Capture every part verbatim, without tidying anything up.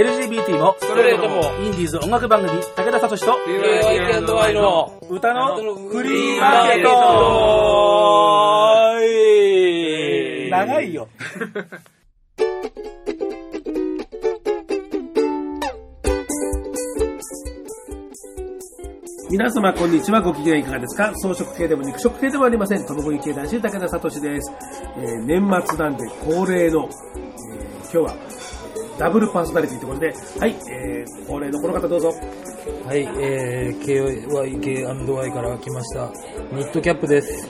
エルジービーティー もストレートもインディーズ音楽番組武田聡と ケーワイケーアンドワイ の歌のフリーマーケット。長いよ。皆様こんにちは。ご機嫌いかがですか？草食系でも肉食系でもありません、ともこに系男子武田聡です。えー、年末なんで恒例の、えー、今日はダブルパーソナリティということで、はい、えー、恒例のこの方どうぞ。はい、えー、ケーワイケーアンドワイ から来ましたニットキャップです。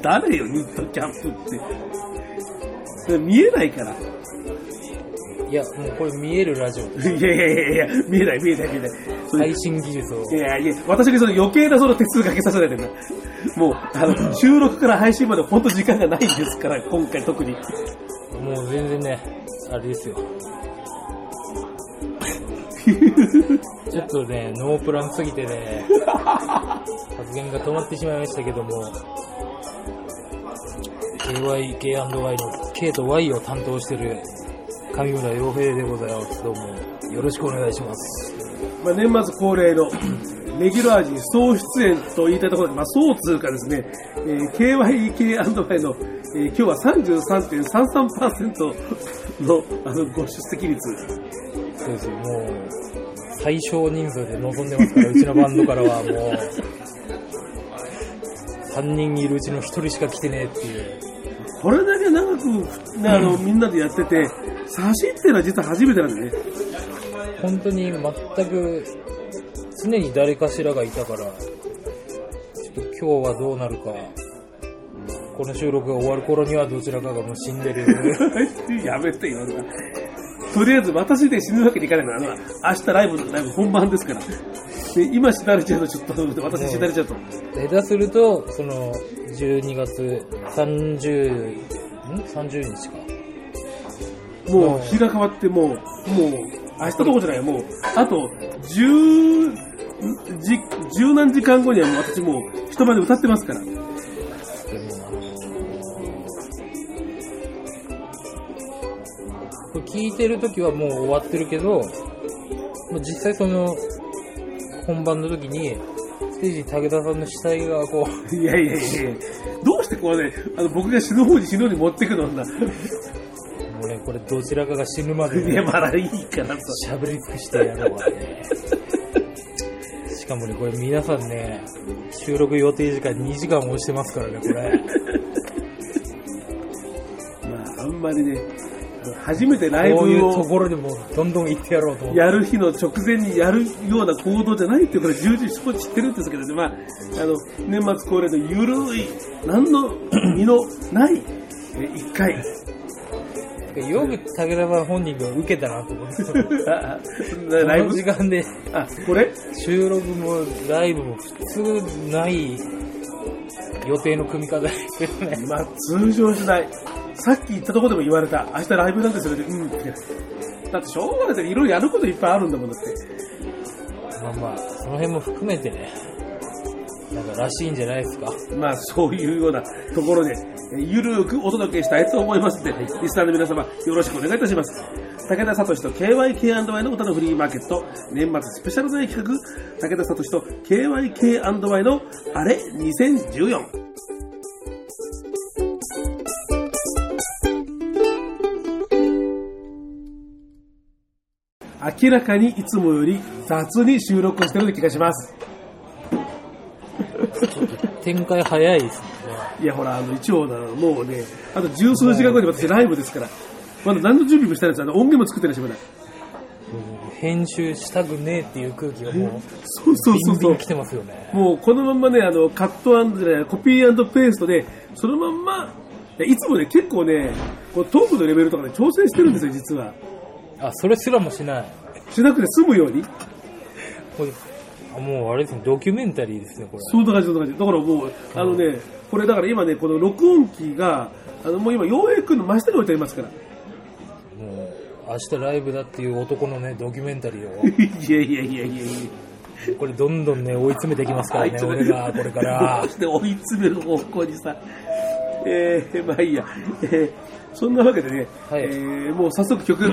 誰よニットキャップって、それ見えないから。いや、もうこれ見えるラジオ。いやいやいやいや、見えない見えない見えない。最新技術を。いやいや、私にその余計なその手数かけさせないでね。もうあの収録から配信まで本当時間がないんですから、今回特に。もう全然ね、あれですよ。ちょっとね、ノープランすぎてね、発言が止まってしまいましたけども。ケーワイケーアンドワイ の K と Y を担当してる上村洋平でございます。どうもよろしくお願いします。まあ、年末恒例のレギュラー陣総出演と言いたいところで、まあ、総通過ですね、えー、ケーワイケーアンドワイ の、えー、今日は さんじゅうさんてんさんじゅうさんパーセント の, あのご出席率。そうですよ、もう最小人数で臨んでますから。うちのバンドからはもうさんにんいるうちのひとりしか来てねえっていう。これだけ長く、ね、あのみんなでやってて、差しっていうのは実は初めてなんでね。本当に全く常に誰かしらがいたから、ちょっと今日はどうなるか、この収録が終わる頃にはどちらかがもう死んでるよね。やめてよ。とりあえず私で死ぬわけにいかないからな。明日ライブ、ライブ本番ですから。で今死なれちゃうとちょっと私死なれちゃうと、ね、下手するとそのじゅうにがつさんじゅうにちか、もう日が変わってもうもう明日どこじゃない、もうあとじゅうなんじかんごにはもう私もう人前で歌ってますから。でもこれ聞いてる時はもう終わってるけど、実際その本番の時にステージに武田さんの死体がこう、いやいやいやいや、どうしてこうね、あの僕が死ぬ方に死ぬように持ってくのんだ。もうね、これどちらかが死ぬまで、ね、いやまだいいかなとしゃべり尽くしてやろうわね。しかもね、これ皆さんね、収録予定時間にじかん押してますからね、これ。まああんまりね、初めてライブをこういうところでもどんどん行ってやろうと思って、やる日の直前にやるような行動じゃないっていうこと重々承知してるんですけどね。まあ、あの年末恒例のゆるい何の身のないいっかい、よく武田さん本人が受けたなと思って。ライブ時間であこれ収録もライブも普通ない予定の組み方ですけどね。まあ通常しない、さっき言ったところでも言われた、明日ライブなんですよね。うんってだってしょうがないで、いろいろやることいっぱいあるんだもん。だってまあまあその辺も含めてね、なんからしいんじゃないですか。まあそういうようなところでゆるくお届けしたいと思いますので、はい、リスナーの皆様よろしくお願いいたします。武田聡と ケーワイケーアンドワイ の歌のフリーマーケット年末スペシャル大企画、武田聡と ケーワイケーアンドワイ のあれにせんじゅうよん。明らかにいつもより雑に収録をしてるような気がします。ちょっと展開早いですね。いやほら、あの一応もうね、あと十数時間後に私ライブですから、まだ何の準備もしてないです。音源も作ってないしまだ、うん、編集したくねえっていう空気がもうそうそうそうそうビンビン来てますよね。もうこのまんまね、あのカットアンドコピーアンドペーストでそのまんま、いつもね結構ねこうトークのレベルとかで、ね、調整してるんですよ実は。あ、それすらもしないしなくて済むように。これあもうあれですね、ドキュメンタリーですねこれ。そういう感じの感じだからもう、うん、あのね、これだから今ね、この録音機があのもう今陽平君の真下に置いてありますから、もう明日ライブだっていう男のねドキュメンタリーをいやいやいやいやいや、これどんどんね追い詰めてきますからね俺がこれからどうして追い詰める方向にさ。えーまあいいや、えー、そんなわけでね、はい、えー、もう早速曲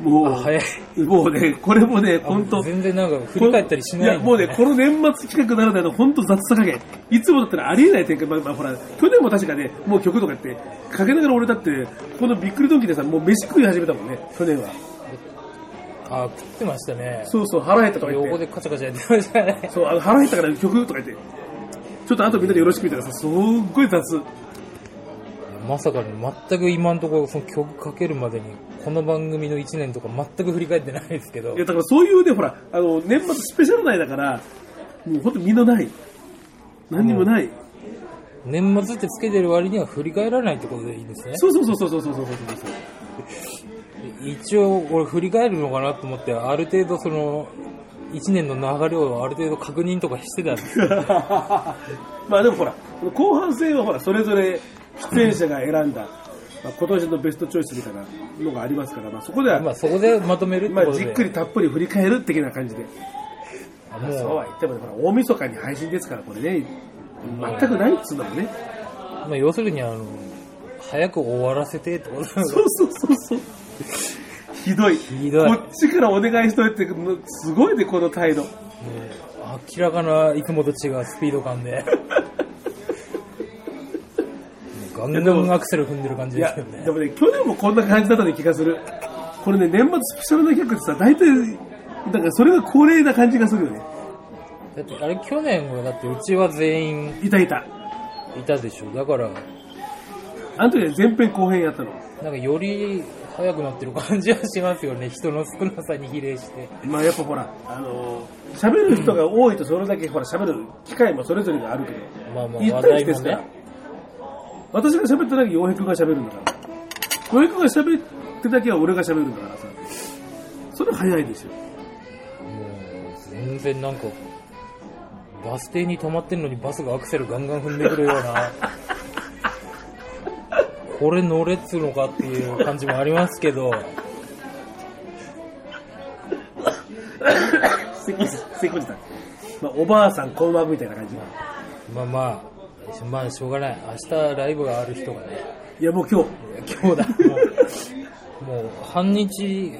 もう早い、もうねこれもね本当全然なんか振り返ったりしない、ね、いやもうねこの年末企画ならではの本当雑さ加減、いつもだったらありえない展開、まあまあ、ほら去年も確かねもう曲とかやってかけながら俺だってこのびっくりドンキーでさもう飯食い始めたもんね去年は。あ食ってましたね。そうそう腹減ったとか言って横でカチャカチャやってましたね。そうあの腹減ったから曲とか言ってちょっとあとみんなでよろしくみたいなさ、すっごい雑。まさかね、全く今のところその曲かけるまでにこの番組のいちねんとか全く振り返ってないですけど、いやだからそういうねほらあの年末スペシャル内だからもうほんとみんなない何にもない、うん、年末ってつけてる割には振り返らないってことでいいですね。そうそうそうそうそうそうそうそう一応俺振り返るのかなと思ってある程度そのいちねんの流れをある程度確認とかしてたんですよまあでもほら後半戦はほらそれぞれ出演者が選んだ、まあ、今年のベストチョイスみたいなのがありますから、まあ、そこでは、まあ、そこでまとめるってことで、まあ、じっくりたっぷり振り返る的な感じで、あもうそうは言っても、ね、ほら大晦日に配信ですからこれね全くないっつうのもね、まあ、要するにあの早く終わらせてってことそうそうそうそうひどいひどい、こっちからお願いしといてすごいねこの態度、ね、明らかないつもと違うスピード感でガンガンアクセル踏んでる感じですけどね。でもね去年もこんな感じだったような気がする。これね年末スペシャルな曲ってさ大体なんかそれが恒例な感じがするよね。だってあれ去年はだってうちは全員いたいたいたでしょ。だからあの時は前編後編やったの。なんかより早くなってる感じはしますよね。人の少なさに比例して。まあやっぱほらあの喋る人が多いとそれだけほら喋る機会もそれぞれがあるけど。まあまあ話題もね。私が喋っただけ洋平くんが喋るんだから、洋平くんが喋ってだけは俺が喋るんだからさ、それ早いですよ。もう全然なんかバス停に止まってんのにバスがアクセルガンガン踏んでくるようなこれ乗れっつうのかっていう感じもありますけどせっこじた、まあ、おばあさんこんばんみたいな感じがまあまあまあしょうがない、明日ライブがある人がね、いやもう今日今日だもう, もう半日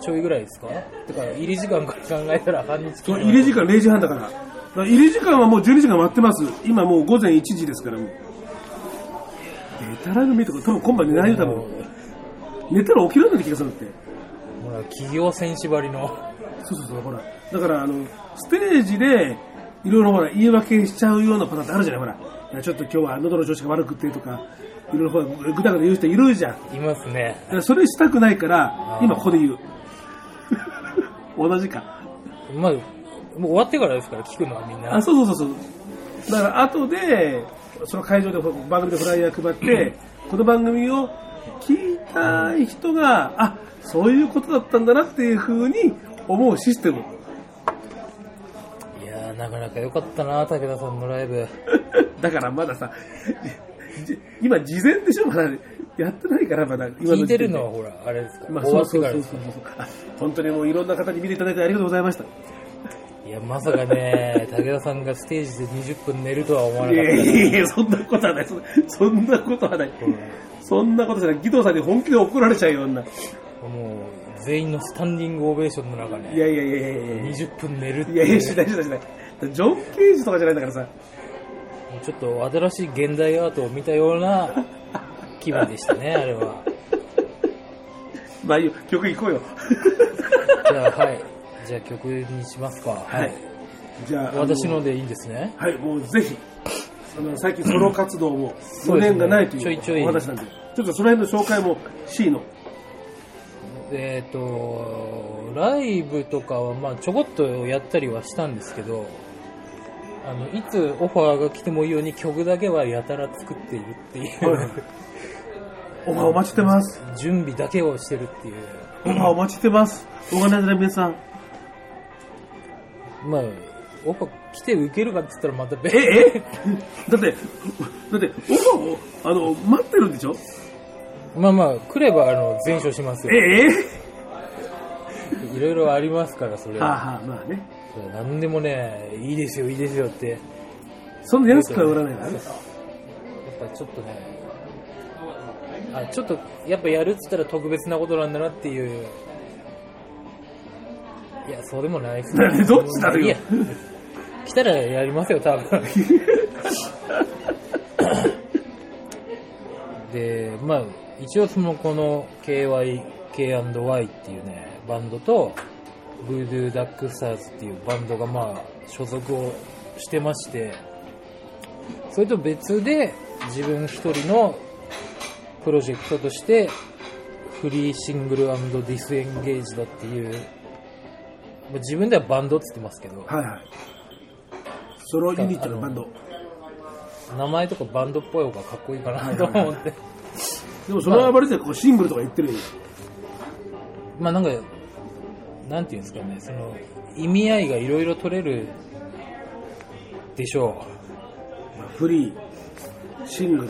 ちょいぐらいですか。だから入り時間から考えたら半日と入り時間れいじはんだから、だから入り時間はもうじゅうにじかん待ってます。今もう午前いちじですから、もう寝たらの目とか多分今晩寝ないよ、多分寝たら起きられない気がするって。ほら企業戦縛りのそうそうそう、ほらだからあのステージでいろいろほら言い訳しちゃうようなパターンってあるじゃない。ほらいやちょっと今日は喉の調子が悪くてとかいろいろほらぐだぐだ言う人いるじゃん。いますね。だからそれしたくないから今ここで言う同じか、まあ、もう終わってからですから聞くのはみんな。あそうそうそうそう。だから後でその会場で番組でフライヤー配ってこの番組を聞いたい人が、うん、あそういうことだったんだなっていう風に思うシステム。なかなか良かったな武田さんのライブだからまださ今事前でしょ、まだやってないからまだ今聞いてるのはほらあれですか、まあ、終わってからですか。本当にもういろんな方に見ていただいてありがとうございました。いやまさかね武田さんがステージでにじゅっぷん寝るとは思わなかったいやいやそんなことはない、そんなことはないそんなことじゃない。義堂さんに本気で怒られちゃうような、もう全員のスタンディングオベーションの中ね。いやいやいやいやいやにじゅっぷん寝るっていう。いやいやしないしないしない。ジョン・ケージとかじゃないんだからさ。ちょっと新しい現代アートを見たような気分でしたねあれは。まあいいよ曲いこうよ。じゃあはいじゃあ曲にしますか。はい。はい、じゃあ私のでいいんですね。はいもうぜひあの最近ソロ活動もごねんがないというお話なんで、ちょっとその辺の紹介も C の。えーとライブとかはまあちょこっとやったりはしたんですけど、あのいつオファーが来てもいいように曲だけはやたら作っているっていう、はい、オファーお待ちしてます。準備だけをしてるっていう、オファーお待ちしてます。お金の皆さん、まあオファー来て受けるかって言ったらまた別ええだってだってオファーをあの待ってるんでしょ。まあまあ来ればあの全勝しますよ。ええ。いろいろありますからそれは。ははまあね。何でもねいいですよいいですよって。そんな安くは売らないからね。やっぱちょっとね。あちょっとやっぱやるっつったら特別なことなんだなっていういや、そうでもないっすね。どっちだろうよ。いや、来たらやりますよ、多分。で、まあ、一応そのこの ケーワイ、ケーアンドワイ っていうね、バンドと、ブードゥーダックスターズっていうバンドがまあ、所属をしてまして、それと別で自分一人のプロジェクトとして、フリーシングル&ディスエンゲージだっていう、自分ではバンドって言ってますけど、はいはい、ソロユニットのバンド、名前とかバンドっぽい方がかっこいいかなと思って、はいはいはい、でもそれはバレてこうシングルとか言ってるよ、まあなんかなんていうんですかね、その意味合いがいろいろ取れるでしょう。フリーシングル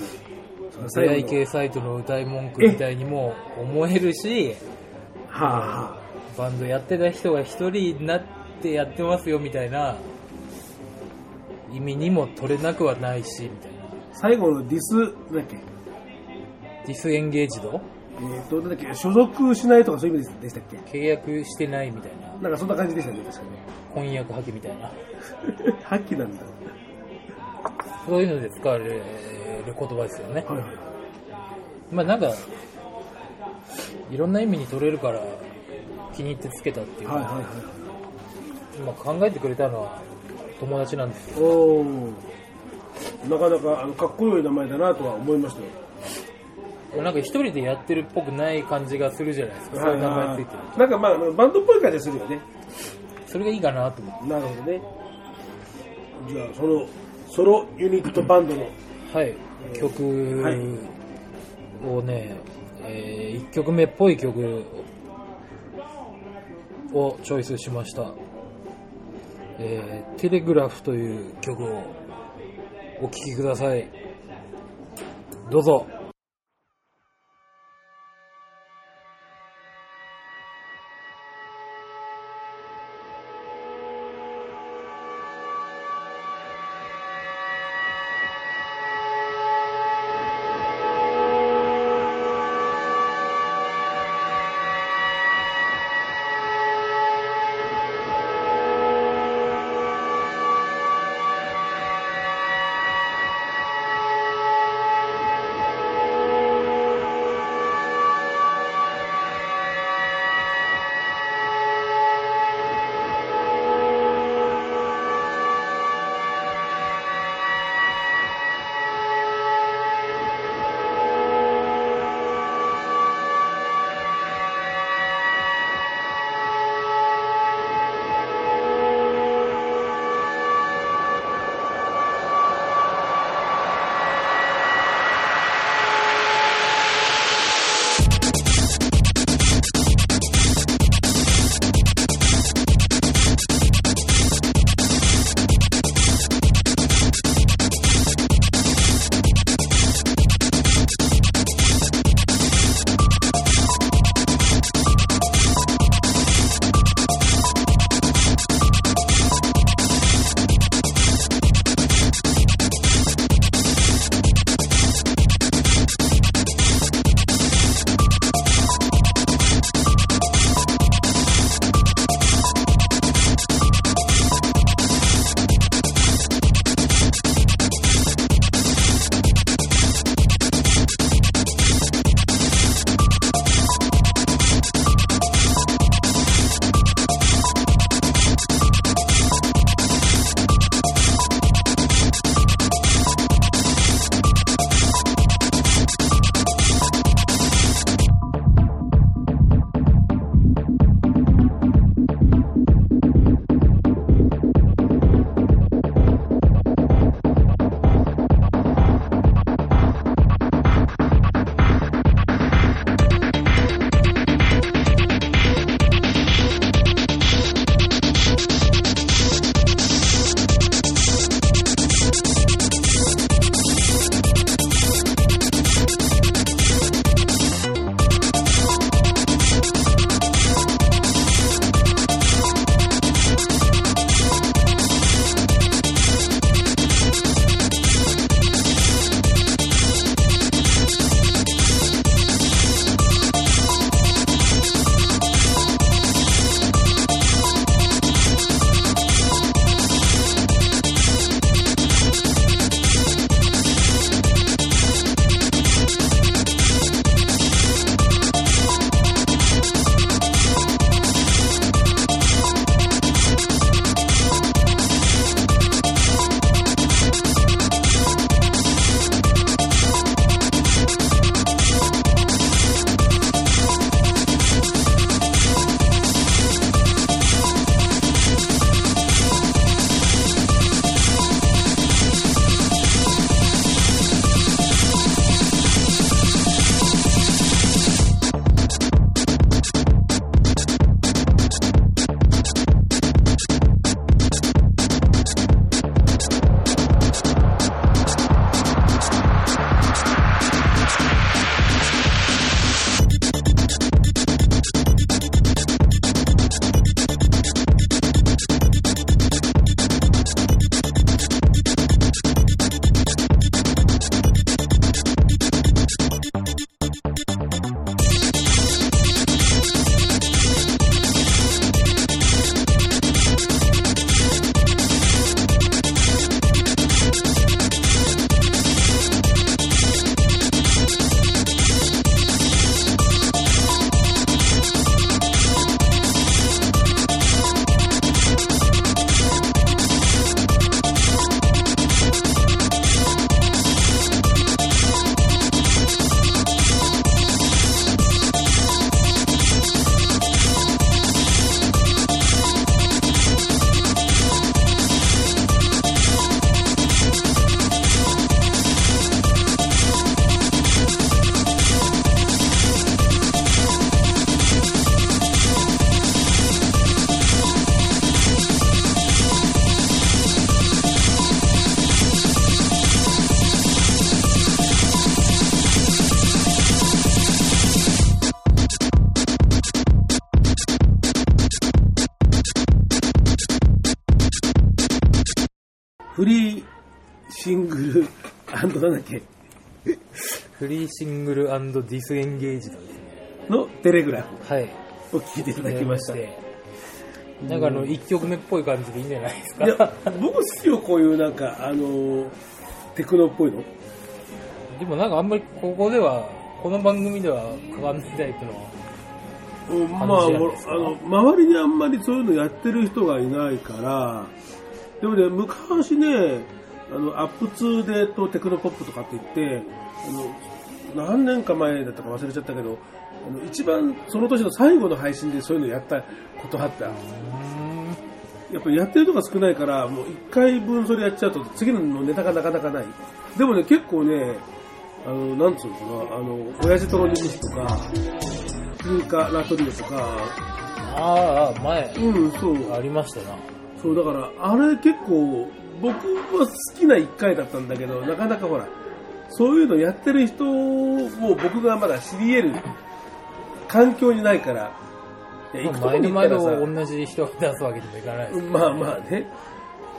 出会い系サイトの歌い文句みたいにも思えるし、はあ、バンドやってた人が一人になってやってますよみたいな意味にも取れなくはないしみたいな。最後のディスだっけ、ディスエンゲージド、えー、っとなんだっけ、所属しないとかそういう意味でしたっけ、契約してないみたいな、なんかそんな感じでしたね、確かに婚約破棄みたいな破棄なんだ、そういうので使われる言葉ですよね、はいはい、まあなんかいろんな意味に取れるから気に入ってつけたっていうのは、はいはいはい、今考えてくれたのは友達なんですけど、おなかなかあのかっこよい名前だなとは思いましたよ。なんか一人でやってるっぽくない感じがするじゃないですか、はいはいはい、そういう名前ついてるとなんかまあバンドっぽい感じがするよね。それがいいかなと思って。なるほどね。じゃあそのソロユニットバンドのはい、曲をね、はい、えー、いっきょくめっぽい曲をチョイスしました、えー、テレグラフという曲をお聴きください。どうぞ。フリーシングル&なんだっけフリーシングル&ディスエンゲージドですねのテレグラフ、はい、を聴いていただきました、ね、なんかあのいっきょくめっぽい感じでいいんじゃないですか。いや僕好きよこういうなんかあのテクノっぽいのでもなんかあんまりここではこの番組ではかかんないタイプの話なんですか、まあ、あの周りにあんまりそういうのやってる人がいないからでもね昔ねあのアップツーでとテクノポップとかって言ってあの何年か前だったか忘れちゃったけどあの一番その年の最後の配信でそういうのやったことあった。やっぱりやってるとか少ないからもういっかいぶんそれやっちゃうと次のネタがなかなかない。でもね結構ねあのなんつうのかなあの親父とのニュースとか文化ラトリオとかああ前うんそうありましたな。そうだからあれ結構僕は好きないっかいだったんだけどなかなかほらそういうのやってる人を僕がまだ知り得る環境にないから行くとこに行ったらさ毎度同じ人出すわけにもいかないです、ね、まあまあね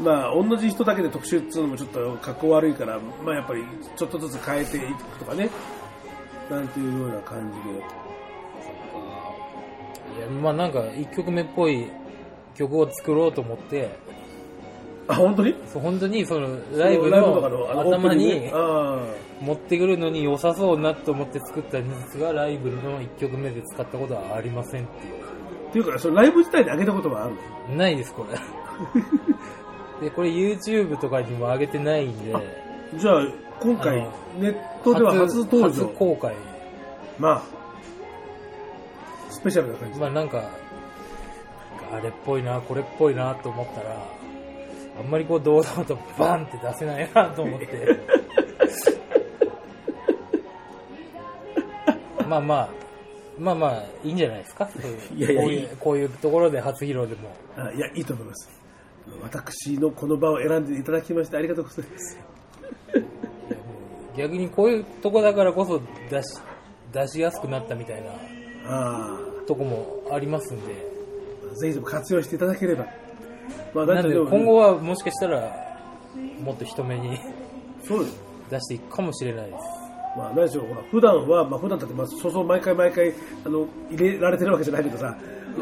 まあ同じ人だけで特集っつうのもちょっと格好悪いからまあやっぱりちょっとずつ変えていくとかねなんていうような感じでいやまあなんかいっきょくめっぽい曲を作ろうと思ってあ本当にそう本当にそのライブの頭に持ってくるのに良さそうなと思って作ったんですがライブのいっきょくめで使ったことはありませんっていうっていうからそのライブ自体で上げたことはあるのないですこれでこれ YouTube とかにも上げてないんでじゃあ今回ネットでは初登場 初, 初公開まあスペシャルな感じまあなんかあれっぽいなこれっぽいなと思ったらあんまりこう堂々とバンって出せないなと思ってまあまあまあまあいいんじゃないですかそういういやいやこういう、こういうところで初披露でもあいやいいと思います。私のこの場を選んでいただきましてありがとうございます逆にこういうとこだからこそ出し、出しやすくなったみたいなあとこもありますんでぜひとも活用していただければまあ、だってでもなんで今後はもしかしたらもっと人目にそうです出していくかもしれないです。まあ何でしょうほら普段はまあ普段だってまあそうそう毎回毎回あの入れられてるわけじゃないけどさ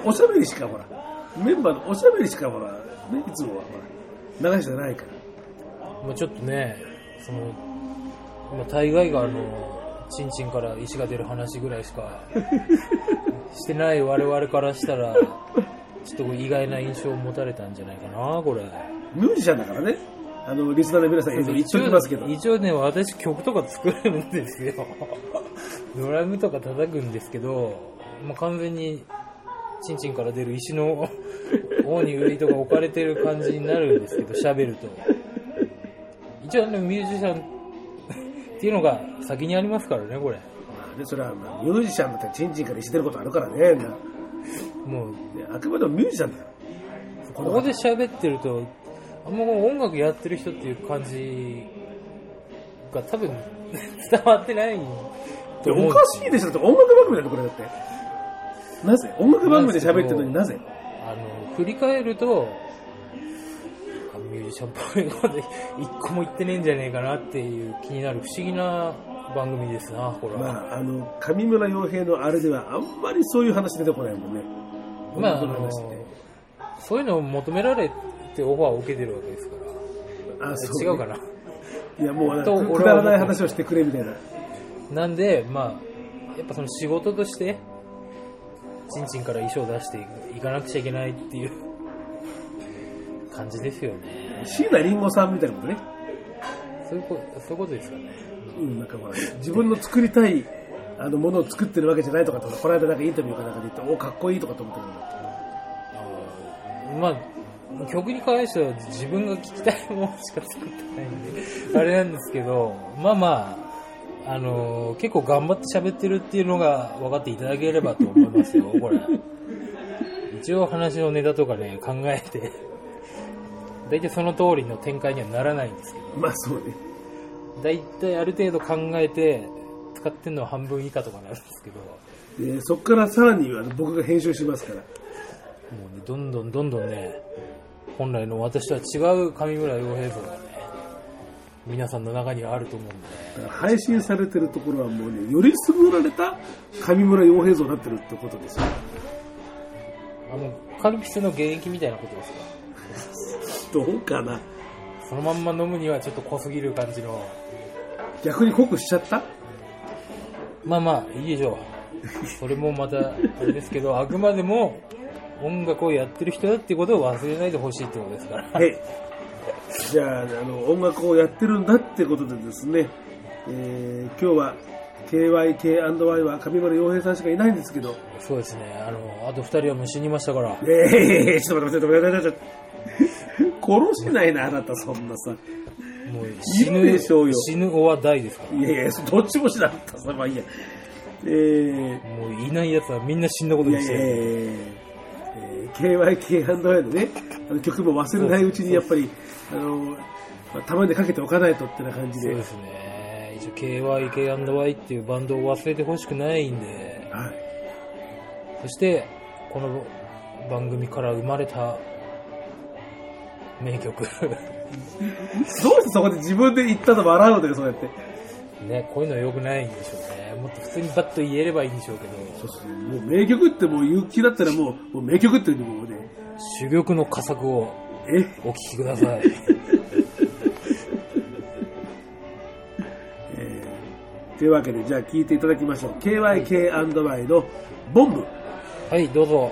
おしゃべりしかほらメンバーのおしゃべりしかほらねいつもはほら流してないから。まあちょっとねその今大概があのチンチンから石が出る話ぐらいしかしてない我々からしたら。ちょっと意外な印象を持たれたんじゃないかなこれミュージシャンだからねあのリスナーの皆さん言っときますけど一応ね私曲とか作れるんですよドラムとか叩くんですけど、まあ、完全にチンチンから出る石の方にウリとか置かれてる感じになるんですけど喋ると一応ねミュージシャンっていうのが先にありますからねこれ、まあね、それはミュージシャンだったらチンチンから石出ることあるからねもうあくまでもミュージシャンだよ。ここで喋ってるとあんま音楽やってる人っていう感じが多分伝わってないと思う。おかしいでしょ音楽番組だとこれだってなぜ音楽番組で喋ってるのになぜあの振り返るとミュージシャンっぽいこと一個も言ってねえんじゃねえかなっていう気になる不思議な番組ですなこれは、まあ、あの上村陽平のあれではあんまりそういう話出てこないもんね。まあ、あのそういうのを求められてオファーを受けてるわけですからあそう、ね、違うかないやもうとくだらない話をしてくれみたいななんでまあやっぱその仕事としてチンチンから衣装を出していかなくちゃいけないっていう感じですよね。椎名林檎さんみたいなことねそういうこと、そういうことですかね、うん、なんかまあ自分の作りたいあのものを作ってるわけじゃないとかとこの間なんかインタビューかなんかで言っておかっこいいとかと思ってるんだってまあ曲に関しては自分が聴きたいものしか作ってないんであれなんですけどまあまあ、あのー、結構頑張って喋ってるっていうのが分かっていただければと思いますよこれ一応話のネタとかね考えて大体その通りの展開にはならないんですけどまあそうね大体ある程度考えて使ってんのは半分以下とかなんですけど、でそこからさらに僕が編集しますからもう、ね、どんどんどんどんね本来の私とは違う上村陽平像がね皆さんの中にはあると思うんで、配信されてるところはもう、ね、より優られた上村陽平像になってるってことですよ。あのカルピスの原液みたいなことですか？どうかな、そのまんま飲むにはちょっと濃すぎる感じの。逆に濃くしちゃった。まあまあいいでしょう。それもまたあれですけどあくまでも音楽をやってる人だっていうことを忘れないでほしいってことですから。はい、じゃあ、あの音楽をやってるんだってことでですね、えー、今日は ケーワイケーアンドワイ は上村陽平さんしかいないんですけど、そうですね、 あの、あとふたりはもう死にましたから。えー、ちょっと待って待って待って殺してないなあなた、そんなさもう死ぬでしょうよ。死ぬおは大ですから。いやいや、どっちもしなかったさ。まあいいや、えー、もういないやつはみんな死んだことにしてる。いやいやいや、ケーワイケーアンドワイ のね、あの曲も忘れないうちにやっぱり、あの、頭でかけておかないとってな感じで。そうですね。一応 ケーワイケーアンドワイ っていうバンドを忘れてほしくないんで、はい、そしてこの番組から生まれた名曲。どうしてそこで自分で言ったと笑うのだよ、そうやって。ね、こういうのは良くないんでしょうね。もっと普通にバッと言えればいいんでしょうけど。そうそう、もう名曲ってもう言う気だったらもう、もう名曲っていうのもね。珠玉の佳作をお聴きください。、えー。というわけで、じゃあ聴いていただきましょう。ケーワイケーアンドワイ のボンブ。はい、どうぞ。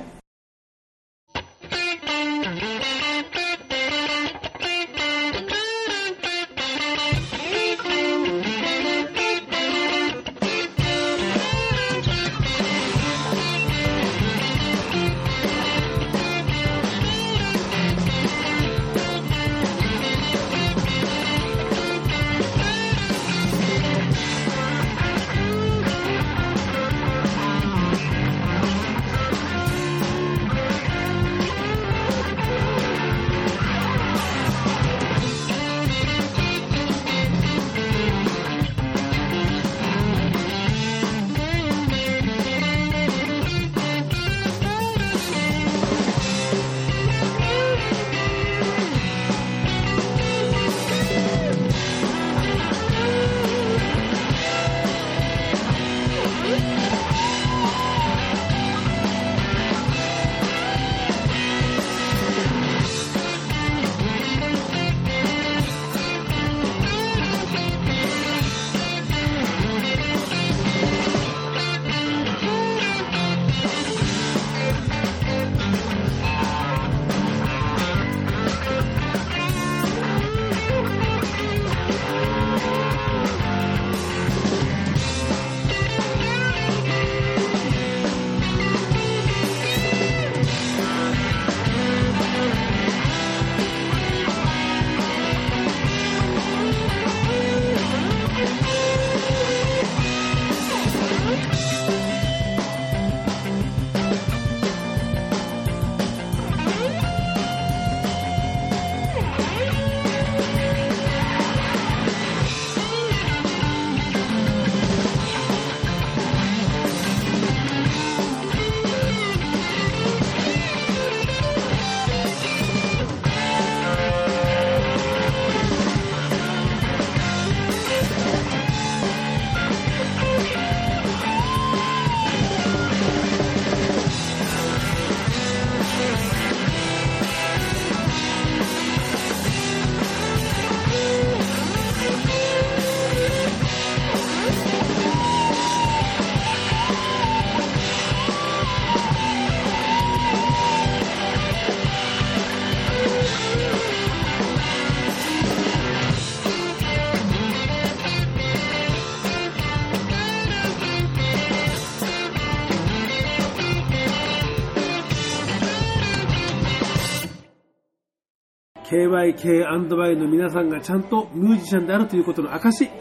ケーワイケーアンドワイ の皆さんがちゃんとミュージシャンであるということの証。ち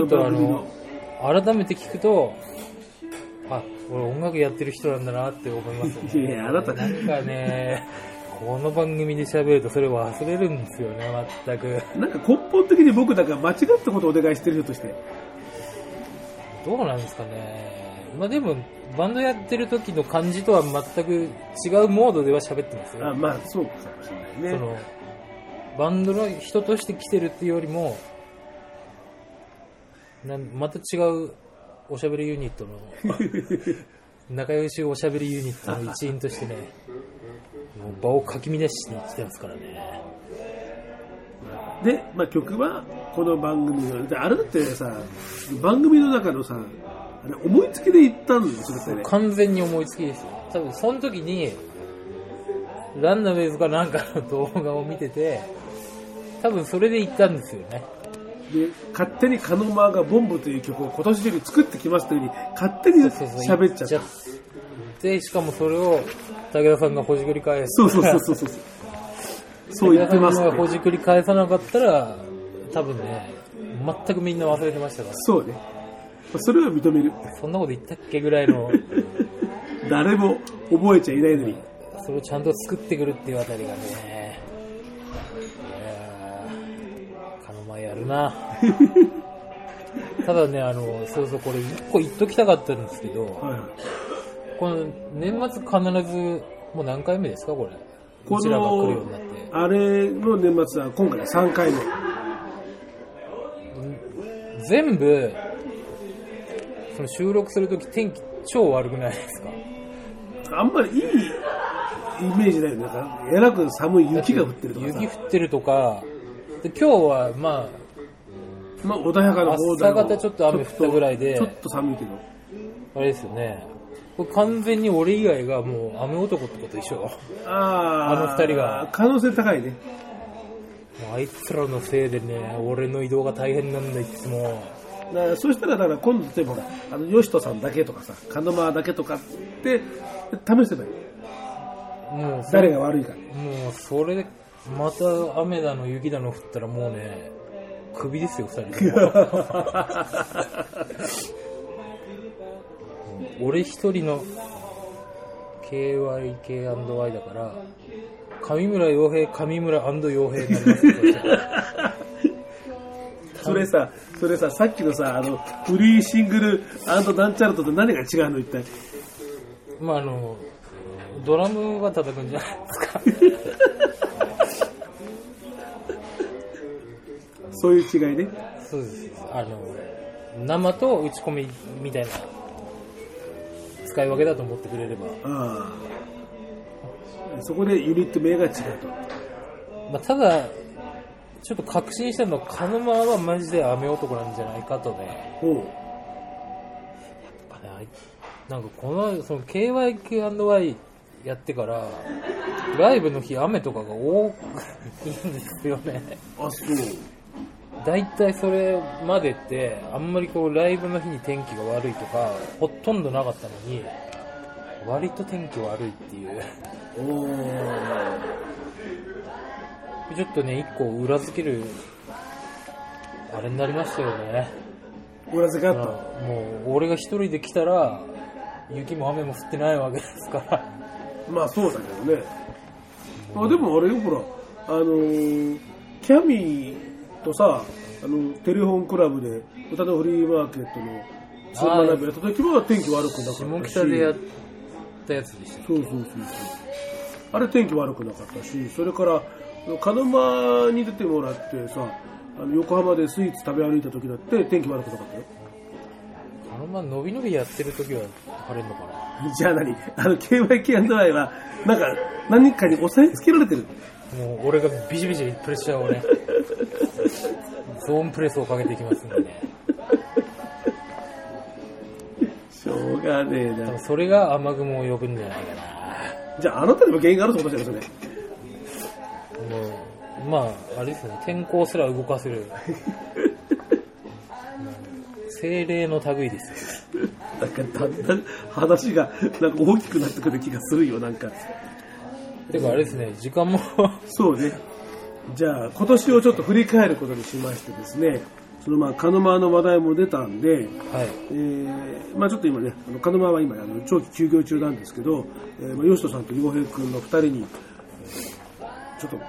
ょっとあの改めて聞くと、あ、俺音楽やってる人なんだなって思いますね。いや、あなたなんかね、この番組で喋るとそれ忘れるんですよね、全く。なんか根本的に僕だから間違ったことをお願いしてる人として。どうなんですかね。まあでもバンドやってる時の感じとは全く違うモードでは喋ってますよね。あ、まあそうかもしれないね。そのバンドの人として来てるっていうよりもな、また違うおしゃべりユニットの仲良しおしゃべりユニットの一員としてねもう場をかき乱しに来てますからね。で、まあ、曲はこの番組のであれだってさ、番組の中のさ、あれ思いつきで言ったんですよ、それ、ね、完全に思いつきですよ。多分その時にランナウェイズかなんかの動画を見てて、多分それで行ったんですよね。で、勝手にカノマーがボンボという曲を今年中作ってきましたように勝手に喋っちゃった。そうそうそうっで、しかもそれを武田さんがほじくり返す。そうそうそうそうそう。そう言ってますね。武田さんがほじくり返さなかったら、多分ね、全くみんな忘れてましたから。そうね。それは認める。そんなこと言ったっけぐらいの。誰も覚えちゃいないのに。それをちゃんと作ってくるっていうあたりがね、カノマやるな。ただね、あのそうそうこれ一個言っときたかったんですけど、はい、この年末必ずもう何回目ですかこれ？こちらが来るようになって、あれの年末は今回さんかいめ。全部その収録するとき天気超悪くないですか？あんまりいい。イメージだよね。えらく寒い、雪が降ってるとかさ。雪降ってるとか。で今日はまあ、まあ、穏やかな方だろう。朝方ちょっと雨降ったぐらいで。ちょっと寒いけど。あれですよね。これ完全に俺以外がもう雨男ってことでしょ。ああ。あの二人が。可能性高いね。もうあいつらのせいでね、俺の移動が大変なんだいつも。だからそうしたらだから今度例えばあの吉人さんだけとかさ、カノマだけとかって試せばいい。もう誰が悪いかね。もうそれでまた雨だの雪だの降ったらもうねクビですよふたり俺一人の ケーワイケーアンドワイ だから上村陽平上村陽平になりますそれさそれささっきのさあのフリーシングル&なんちゃらと何が違うの一体。まああのドラムが叩くんじゃないですかそういう違いね。そうです。あの生と打ち込みみたいな使い分けだと思ってくれれば、あそこでユニット名が違うと、まあ、ただちょっと確信したのはカノマはマジで雨男なんじゃないかとね。おう、やっぱねなんかこの、その ケーワイケーアンドワイやってからライブの日雨とかが多くいいんですよね。あ、そう。だいたいそれまでってあんまりこうライブの日に天気が悪いとかほとんどなかったのに割と天気悪いっていう。おー、ちょっとね一個裏付けるあれになりましたよね。裏付けあった。もう俺が一人で来たら雪も雨も降ってないわけですからまあそうだけどね。あでもあれよほらあのー、キャミーとさあのテレフォンクラブで歌のフリーマーケットのそんなライブやった時は天気悪くなかったし、下北でやったやつでしたっけ。そうそうそうそう、あれ天気悪くなかったし、それからカノマに出てもらってさあの横浜でスイーツ食べ歩いた時だって天気悪くなかったよ。カノマ伸び伸びやってる時は晴れるのかな。じゃあ何あの ケーワイケーアンドワイ はなんか何かに押さえつけられてる。もう俺がビシビシプレッシャーをねゾーンプレスをかけていきますんでねしょうがねえな。でもそれが雨雲を呼ぶんじゃないかな。じゃああなたにも原因があるってことじゃないですかね。もうまああれですね、天候すら動かせる精霊の類ですよなんかだんだん話がなんか大きくなってくる気がするよなんか。てかあれですね、時間もそうね。じゃあ今年をちょっと振り返ることにしましてですね、そのまあカノマの話題も出たんで、はい、えー、まあちょっと今ねあのカノマは今あの長期休業中なんですけど、えー、まあ吉人さんと陽平くんのふたりにちょっと今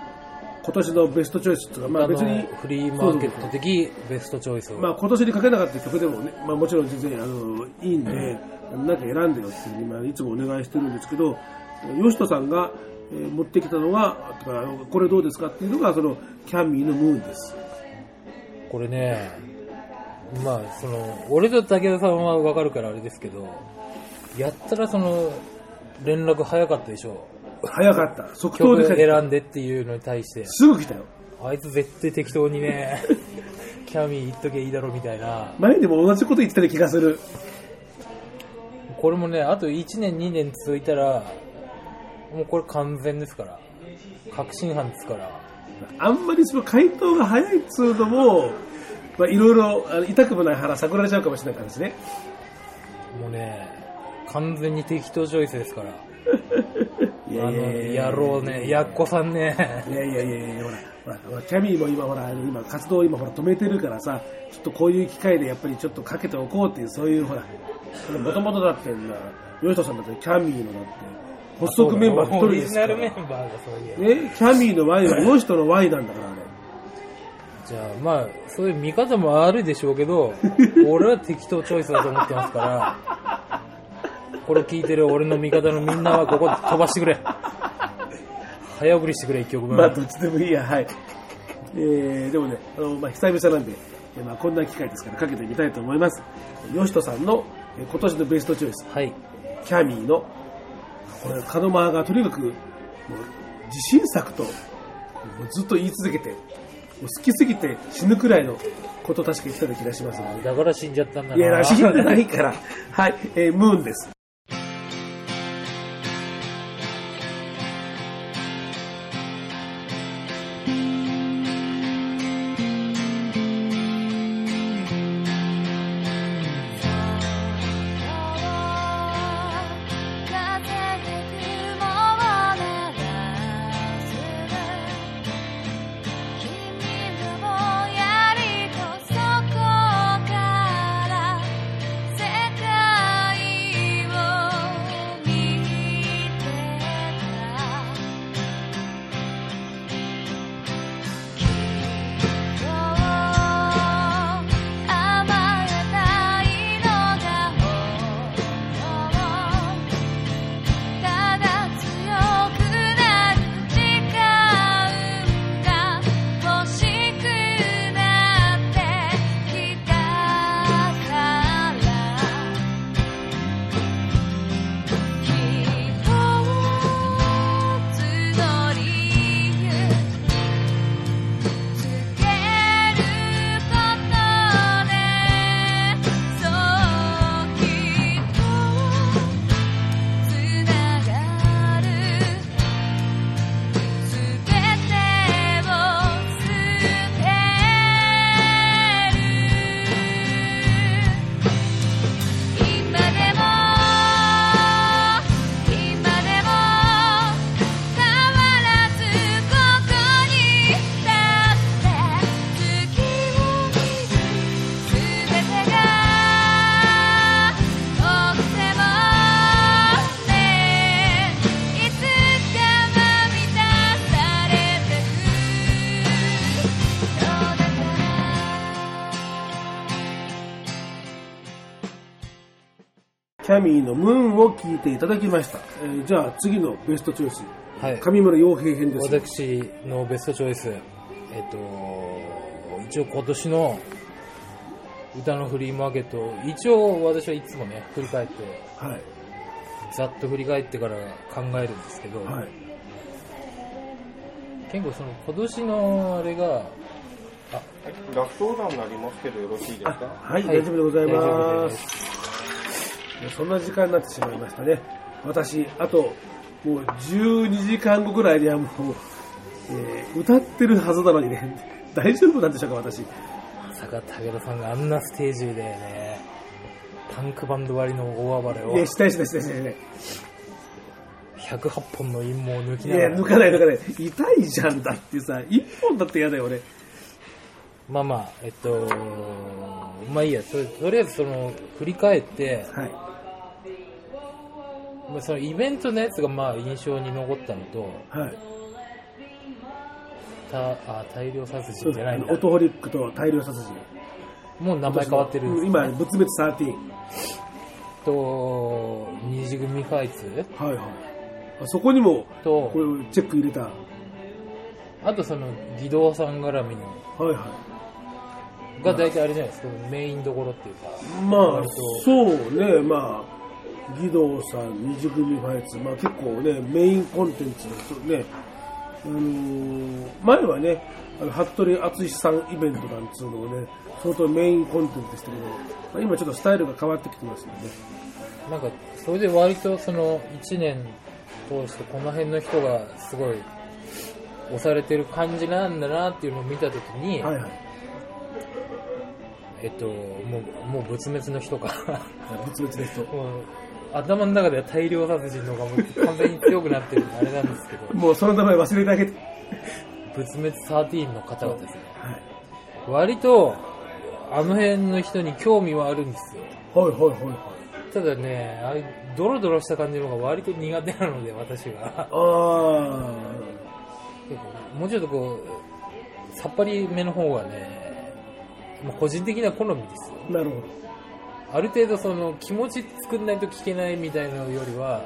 年のベストチョイスとか、まあ別にフリーマーケット的ベストチョイスを、まあ今年にかけなかった曲でもね、まあもちろん全然あのいいんで、なんか選んでよっていうにまあいつもお願いしてるんですけど、吉人さんがえー、持ってきたのは、これどうですかっていうのがそのキャミーのムーンです。これね、まあその俺と武田さんは分かるからあれですけど、やったらその連絡早かったでしょ。早かった。即答で選んでっていうのに対してすぐ来たよ。あいつ絶対適当にねキャミー言っときゃいいだろみたいな。前でも同じこと言ってた気がする。これもね、あといちねんにねん続いたらもうこれ完全ですから、確信犯ですから。あんまりその回答が早いっつうのもまあいろいろ痛くもない腹探られちゃうかもしれないからですね。もうね、完全に適当チョイスですからいやいやいや、あの野郎ね、やっこさんねいやいやいやいや、ほらほらキャミーも今ほら今活動を今ほら止めてるからさ、ちょっとこういう機会でやっぱりちょっとかけておこうっていう、そういうほらもともとだってんだ吉田さんだってキャミーのだって発足メンバー一人ですから。オリジナルメンバーがそういう。ね、キャミーの Y はこの人の Y なんだからね。じゃあまあそういう見方もあるでしょうけど、俺は適当チョイスだと思ってますから。これ聞いてる俺の味方のみんなはここ飛ばしてくれ。早送りしてくれ、いっきょくめ。まあどっちでもいいや、はい。えー、でもね、あのまあ久々なんで、まあこんな機会ですからかけてみたいと思います。ヨシトさんの今年のベストチョイス。はい。キャミーの。これカドマーがとにかくもう自信作とずっと言い続けて、もう好きすぎて死ぬくらいのこと確か言ってた気がしますので。だから死んじゃったんだな。いや、死んでないからはい、えー、ムーンです。キャミーのムーンを聞いていただきました。えー、じゃあ次のベストチョイス、はい、上村陽平編です、ね。私のベストチョイス、えっと一応今年の歌のフリーマーケット、一応私はいつもね振り返って、はい、ざっと振り返ってから考えるんですけど、はい、結構その今年のあれが。あ、楽相談になりますけどよろしいですか？はい、はい、大丈夫でございます。そんな時間になってしまいましたね。私あともうじゅうにじかんごくらいではもう、えー、歌ってるはずなのにね大丈夫なんでしょうか私。まさか武田さんがあんなステージでねパンクバンド割りの大暴れを、いやしたいしたいしたいしたいね。ひゃくはっぽんの陰謀を抜きながら、いや抜かない抜かない、痛いじゃんだってさ、いっぽんだって嫌だよ俺。まあまあえっとまあいいや、とりあえずその振り返って、はい、そのイベントのやつがまあ印象に残ったのと、はい、たあ大量殺人じゃないんだ、オトホリックと大量殺人、もう名前変わってるんです、ね、今仏滅サーティーンと二次組ファイツ、はいはい、そこにもこうチェック入れた。あとその義堂さん絡みの、はいはい、が大体あれじゃないですか、メインどころっていうか。まあそうね、まあ義堂さん、二次組ファイツ、まあ、結構ねメインコンテンツね、あのー、前はねあの服部敦さんイベントなんつうのをね相当メインコンテンツでしたけど、まあ、今ちょっとスタイルが変わってきてますよね。なんかそれで割とそのいちねん通してこの辺の人がすごい押されてる感じなんだなっていうのを見たときに、はいはい、えっともうもう仏滅の人か仏滅の人頭の中では大量殺人の方がもう完全に強くなってるのあれなんですけどもうその名前忘れてあげて仏滅じゅうさんの方々ですね、はい、割とあの辺の人に興味はあるんですよ。はいはいはいはい。ただねあドロドロした感じの方が割と苦手なので私がああ結構もうちょっとこうさっぱりめの方がね、まあ、個人的な好みですよ。なるほど。ある程度その気持ち作んないと聞けないみたいなのよりは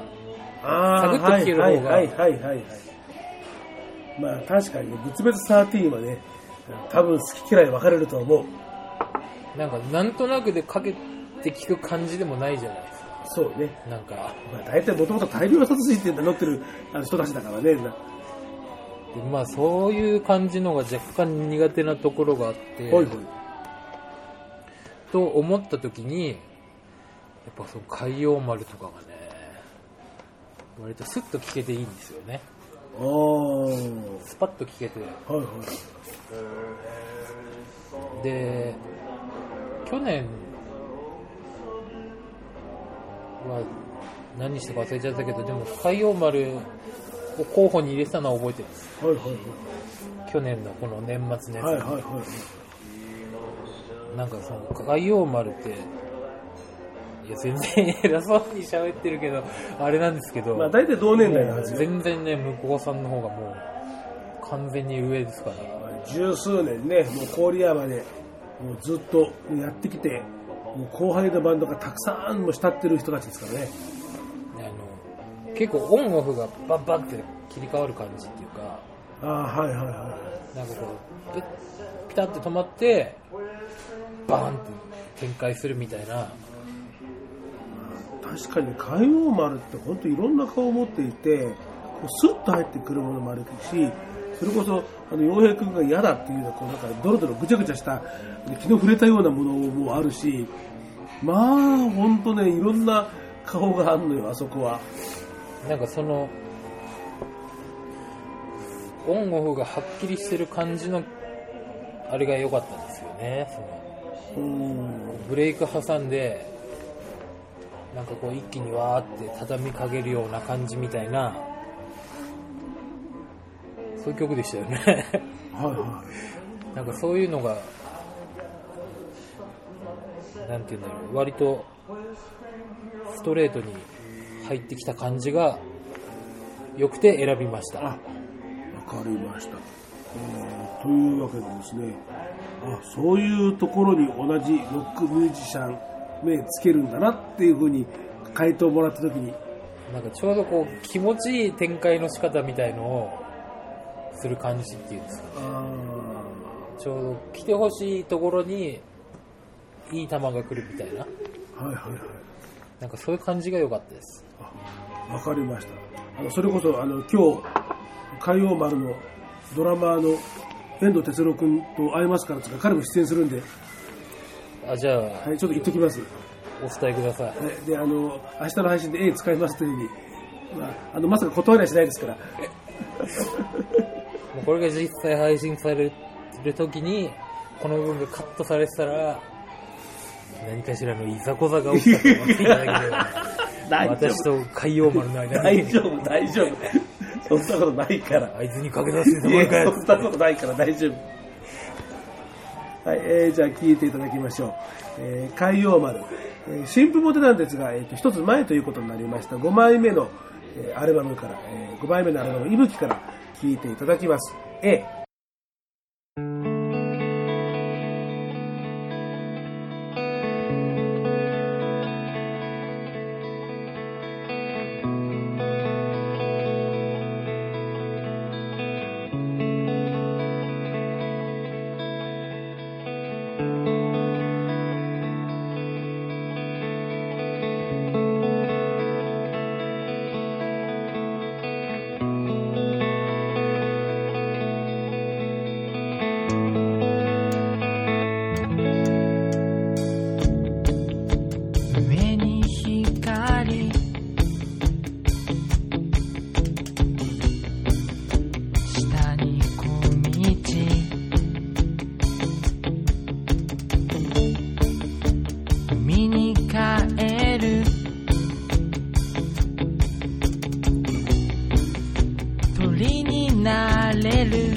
サクッと聞ける方が、はいはいはいはい、まあ確かに仏滅じゅうさんはね多分好き嫌い分かれると思う。なんかなんとなくでかけて聞く感じでもないじゃないですか。そうね。なんか大体もともと大量殺人って名乗ってる人たちだからね。なまあそういう感じのが若干苦手なところがあってほいほいと思った時にやっぱその海洋丸とかがね割とスッと聞けていいんですよね。スパッと聞けて、はいはい、で去年は何してか忘れちゃったけどでも海洋丸を候補に入れてたのは覚えてるんです、はいはいはい、去年のこの年末のやつ、はいはいはいなんかその海洋丸っていや全然偉そうに喋ってるけどあれなんですけど、まあ大体同年代なんですよ。全然ね向こうさんの方がもう完全に上ですから。十数年ねもう郡山でもうずっとやってきてもう後輩のバンドがたくさんも慕ってる人たちですからね。あの結構オンオフがバッバッって切り替わる感じっていうか。ああはいはいはい。なんかこうピタッと止まって。バーンって展開するみたいな。確かに海王丸って本当にいろんな顔を持っていてスッと入ってくるものもあるしそれこそあの陽平君が嫌だっていうのはこうなんかドロドロぐちゃぐちゃした気の触れたようなものもあるしまあ本当ねいろんな顔があるのよあそこは。なんかそのオンオフがはっきりしてる感じのあれが良かったんですよね。そのうんブレイク挟んでなんかこう一気にわーって畳みかけるような感じみたいなそういう曲でしたよねはい、はい、なんかそういうのがなんていうんだろう割とストレートに入ってきた感じが良くて選びました。あ、分かりました、えー、というわけでですねあそういうところに同じロックミュージシャン目つけるんだなっていう風に回答もらった時になんかちょうどこう気持ちいい展開の仕方みたいのをする感じっていうんですかね。あちょうど来てほしいところにいい球が来るみたいなはいはいはいなんかそういう感じが良かったです。あわかりました。あのそれこそあの今日海王丸のドラマーの遠藤哲郎君と会いますからとか彼も出演するんであじゃあ、はい、ちょっと言っときます。お伝えください、はい、であの明日の配信で A 使いますというふうに、まあ、あのまさか断りはしないですからもうこれが実際配信されるときにこの部分がカットされてたら何かしらのいざこざが起きたと思っていただければ私と海洋丸の間に大丈夫大丈夫そんなことないからあいつにかけ出すんだもんかやつそんなことないから大丈夫はい、えー、じゃあ聞いていただきましょう、えー、海洋丸、えー、新譜モテなんですが、えー、とひとつまえということになりましたごまいめの、えー、アルバムから、えー、ごまいめのアルバムいぶきから聞いていただきます。 A りになれる」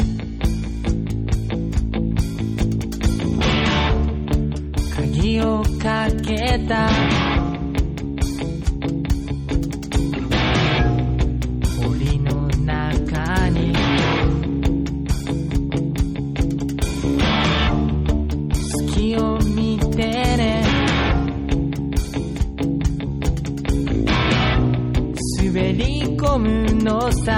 「鍵をかけた」「檻の中に」「月を見てね」「滑り込むのさ」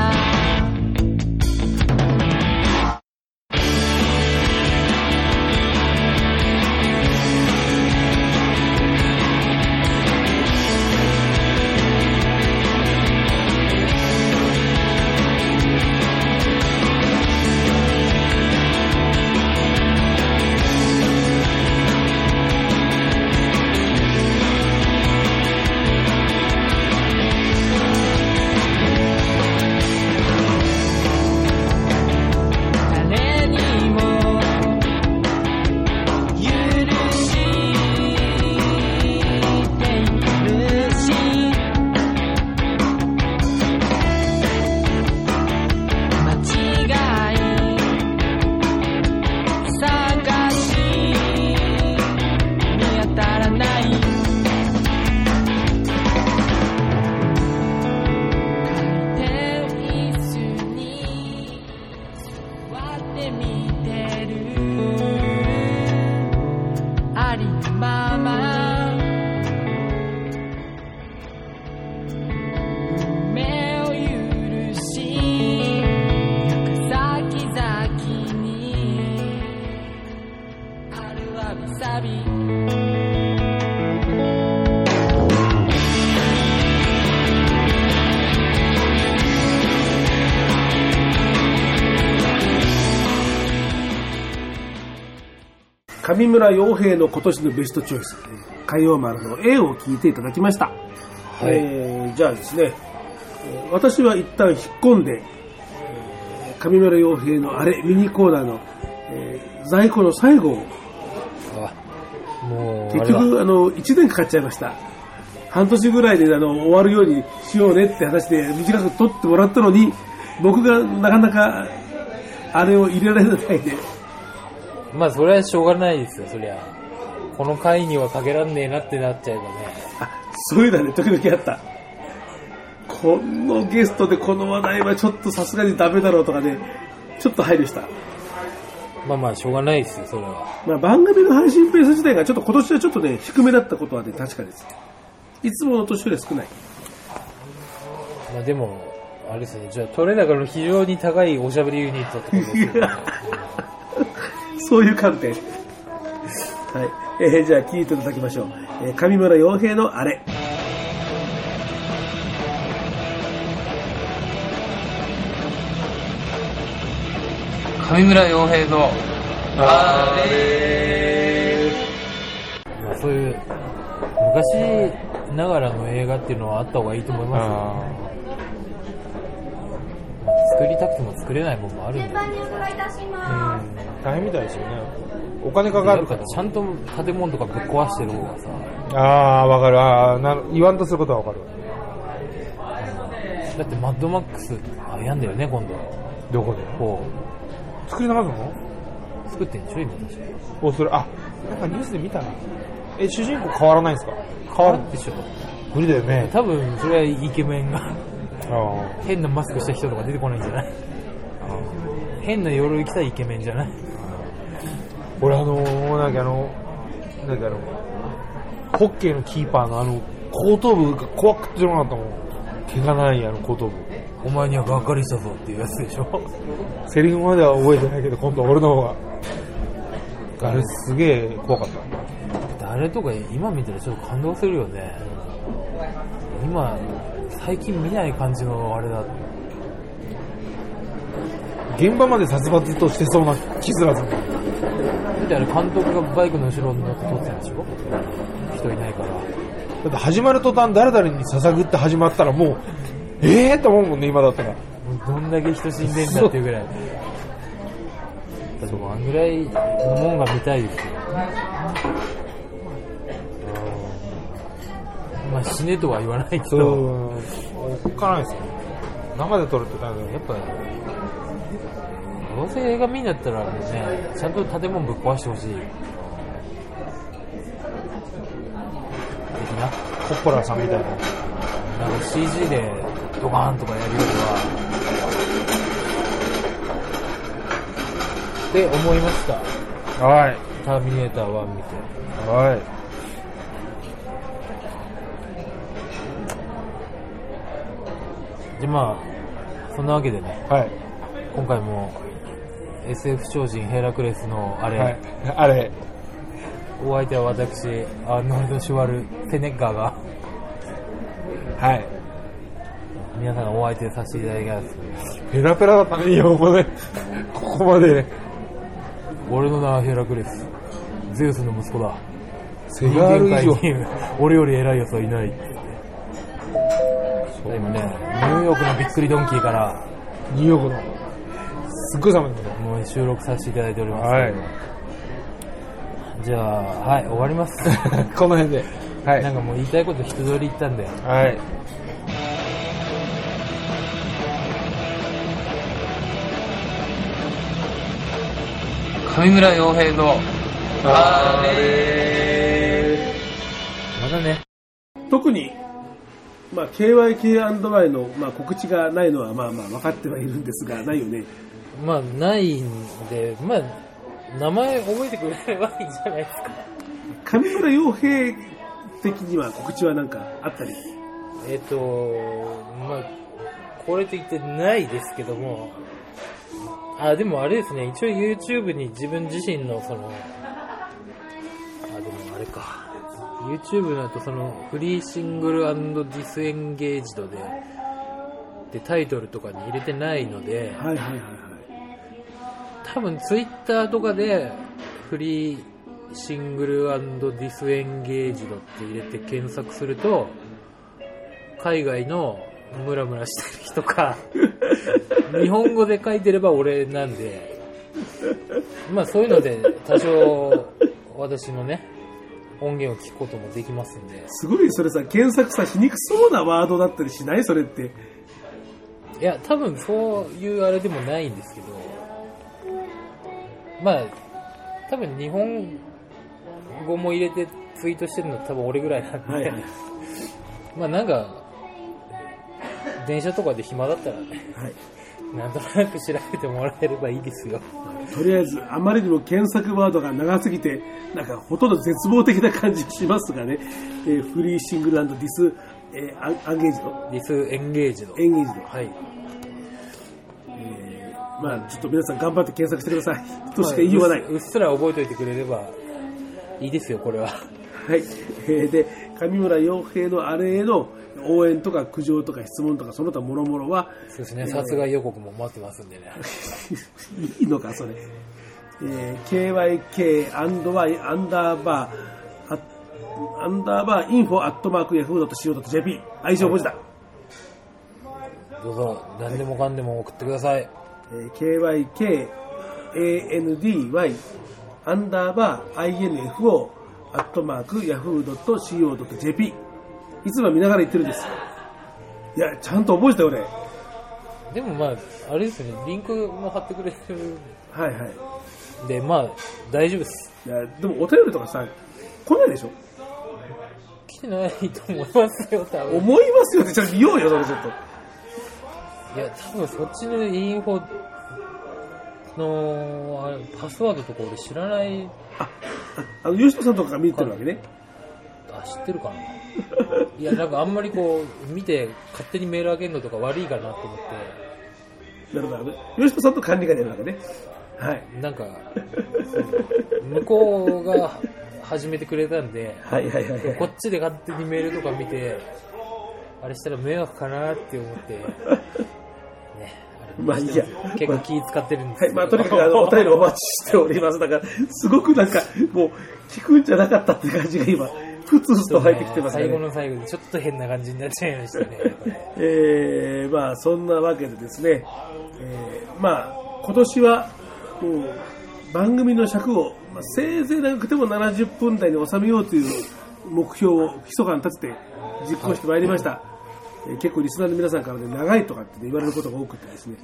上村陽平の今年のベストチョイス、海洋丸の A を聞いていただきました、はい。えー、じゃあですね、私は一旦引っ込んで上村陽平のあれミニコーナーの、えー、在庫の最後を、あ、もう結局あのいちねんかかっちゃいました。半年ぐらいであの終わるようにしようねって話で短く取ってもらったのに、僕がなかなかあれを入れられないで、まあそれはしょうがないですよ。そりゃこの回にはかけらんねえなってなっちゃえばね。あ、そういうのはね、時々あった。このゲストでこの話題はちょっとさすがにダメだろうとかね、ちょっと配慮した。まあまあしょうがないですよ、それは。まあ番組の配信ペース自体がちょっと今年はちょっとね低めだったことはね確かです。いつもの年より少ない。まあでもあれですね、じゃあ取れ高の非常に高いおしゃべりユニットってことですよね。そういう観点。はい、えー、じゃあ聞いていただきましょう、えー、上村陽平のあれ。上村陽平のあれ。そういう昔ながらの映画っていうのはあった方がいいと思いますよ、ね。まあ、作りたくても作れないものもあるんで。うん、大変みたいですよね。お金かかるからちゃんと建物とかぶっ壊してる方がさ。ああ、わかる。ああ、なる。言わんとすることはわかる。だってマッドマックスあやんだよね今度。どこで？こう作りながらの？作ってんでしょ今確か。おそれあなんかニュースで見たな。え、主人公変わらないんですか？変わるでしょ。無理だよね。多分それはイケメンがあ変なマスクした人とか出てこないんじゃない？変な鎧着たイケメンじゃない。俺あのー、なんかあのなんかあのホッケーのキーパーのあの後頭部が怖くてしょうがなかったもん。怪我ないやの後頭部。お前にはがっかりしたぞっていうやつでしょ。セリフまでは覚えてないけど今度は俺の方があれすげえ怖かった。あれとか今見たらちょっと感動するよね。今最近見ない感じのあれだって。現場まで殺伐としてそうな気づらず。だってあれ監督がバイクの後ろに乗って撮ってたんでしょ。人いないから。だって始まる途端誰々に捧ぐって始まったらもうえーって思うもんね今だったら。どんだけ人死んでんだっていうぐらい。だからあんぐらいのもんが見たいですよ。まあ死ねとは言わないけど。そう。おっかないですよ。生で撮るってなるとやっぱどうせ映画見になったらね、ちゃんと建物ぶっ壊してほしい。コッポラさんみたいな、なんか シージー でドカーンとかやるよりはって思いました。はい。ターミネーターワン見て。はい。でまあそんなわけでね、はい、今回も エスエフ 超人ヘラクレスのあれ、はい、あれお相手は私アーノルド・シュワルセネッガーがはい皆さんのお相手させていただきます。ヘラペラだったね今ここでここまで俺の名はヘラクレス、ゼウスの息子だ、人間界に俺より偉い奴はいない。今ね、ニューヨークのびっくりドンキーからニューヨークのすっごい寒いのでもう収録させていただいております、はい、じゃあはい終わりますこの辺で、はい、なんかもう言いたいこと一通り言ったんで、はい、上村陽平のあれまだね特にまあ、ケーワイケーアンドワイ の、まあ、告知がないのはまあまあ分かってはいるんですが、ないよね。まあないんで、まあ、名前覚えてくれればいいんじゃないですか。上村陽平的には告知は何かあったりえっ、ー、と、まあ、これといってないですけども、あ、でもあれですね、一応 YouTube に自分自身のその、あ、でもあれか。YouTube だとそのフリーシングル&ディスエンゲージドで、でタイトルとかに入れてないので、はいはいはいはい、多分 Twitter とかでフリーシングル&ディスエンゲージドって入れて検索すると海外のムラムラしてる人か日本語で書いてれば俺なんで、まあそういうので多少私のね音源を聞くこともできますんで。すごいそれさ、検索さしにくそうなワードだったりしないそれって。いや多分そういうあれでもないんですけど、まあ多分日本語も入れてツイートしてるの多分俺ぐらいなんで、はいはい、まあなんか電車とかで暇だったらね、はい、なんとなく調べてもらえればいいですよ。とりあえずあまりにも検索ワードが長すぎてなんかほとんど絶望的な感じがしますがね、えー、フリーシングル&ディス、えー、アン、アンゲージドディスエンゲージドエンゲージド、はい、えー、まあちょっと皆さん頑張って検索してくださいとしか言いようがない、まあ、う, うっすら覚えておいてくれればいいですよこれは。はい、えー、で上村陽平のあれへの応援とか苦情とか質問とかその他もろもろは、そうですね、殺害予告も待ってますんでねいいのかそれ、えー、ケーワイケーアンドワイ アンダーバーアンダーバーインフォアットマークヤフー.co.jp 愛情文字だ、はい、どうぞ何でもかんでも送ってください、えー、ケーワイケーエーエヌディーワイ アンダーバー アイエヌエフオー アットマークヤフー .co.jp。いつも見ながら言ってるんです。いやちゃんと覚えてたよ俺。でもまああれですね、リンクも貼ってくれる、はいはい、でまあ大丈夫です。いやでもお便りとかさ来ないでしょ。来てないと思いますよ多分。思いますよね、ちょっと見ようよそれちょっと。いや多分そっちのインフォのパスワードとか俺知らない。ああの吉野さんとかが見てるわけね。あ、知ってるかな。いやなんかあんまりこう見て勝手にメールあげるのとか悪いかなと思って。なるほど、吉野さんと管理が出るわけね、はい、なんか向こうが始めてくれたんではいはいはい、はい、こっちで勝手にメールとか見てあれしたら迷惑かなって思って、ね、あれまあいいや、結構気使ってるんですけど、まあはい、まあ、とにかくあのお便りお待ちしております。だからすごくなんかもう聞くんじゃなかったって感じが今ふつふつと入ってきてますね。最後の最後でちょっと変な感じになっちゃいましたね、えー、まあそんなわけでですね、えー、まあ今年はもう番組の尺を、まあ、せいぜい長くてもななじゅっぷん台に収めようという目標を密かに立てて実行してまいりました、はえー、結構リスナーの皆さんから、ね、長いとかって、ね、言われることが多くてですね、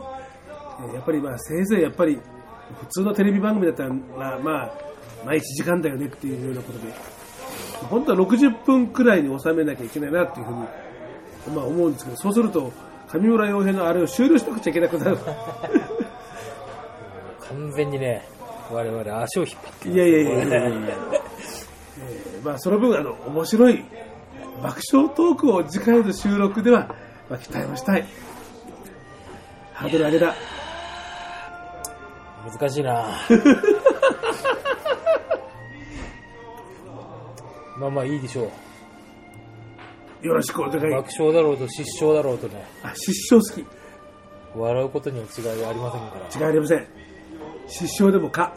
えー、やっぱりまあせいぜいやっぱり普通のテレビ番組だったら、まあ、まあ、毎日時間だよねっていうようなことで、本当はろくじゅっぷんくらいに収めなきゃいけないなっていうふうに、まあ、思うんですけど、そうすると上村陽平のあれを終了しなくちゃいけなくなる完全にね我々足を引っ張っています、ね、いやいやいやいやいや、えーまあ、その分あの面白い爆笑トークを次回の収録では、まあ、期待をしたい。ハードル上げだ。難しいなまあまあいいでしょう。よろしくお願い。爆笑だろうと失笑だろうとね。あ、失笑好き。笑うことには違いはありませんから。違いありません。失笑でもか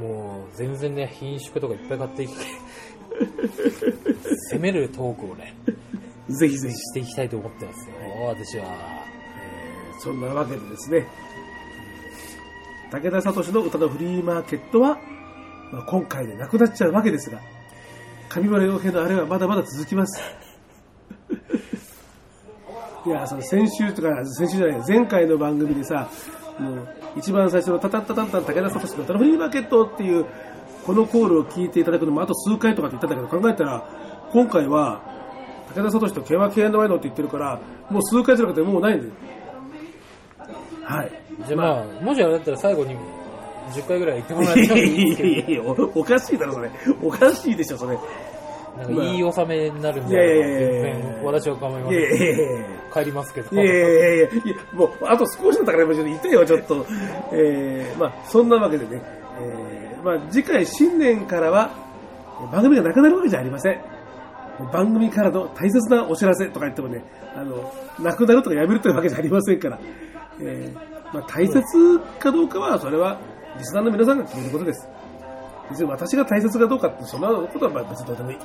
もう全然ね、品種とかいっぱい買っていき攻めるトークをねぜひぜひしていきたいと思ってますよ、私は、えー、そんなわけでですね、武田聡の歌のフリーマーケットは、まあ、今回でなくなっちゃうわけですが、上村陽平のあれはまだまだ続きますいや、その先週とか先週じゃない前回の番組でさ、もう一番最初のタタッタタンタン武田聡の歌のフリーマーケットっていうこのコールを聞いていただくのもあと数回とかって言ったんだけど、考えたら今回は武田聡と ケーワイケーアンドワイ のって言ってるから、もう数回じゃなくてもうないんだよ。はい、じゃあまあ、まあ、もしあれだったら最後にじゅっかいぐらい言ってもらってもいいですけど、ね、いやいやいや お, おかしいだろそれ。おかしいでしょそれ。なんかいい納めになるんじゃないか、まあ、全然私は構いません。いやいやいや帰りますけど。いやいやいやいや、もうあと少しだったから今痛いよちょっと、えー、まあそんなわけでね、えー、まあ次回新年からは番組がなくなるわけじゃありません。番組からの大切なお知らせとか言ってもね、あのなくなるとかやめるというわけじゃありませんから、えー、まあ大切かどうかはそれはリスナーの皆さんが決めることです。別に私が大切かどうかってそんなことは別にどうでもいい。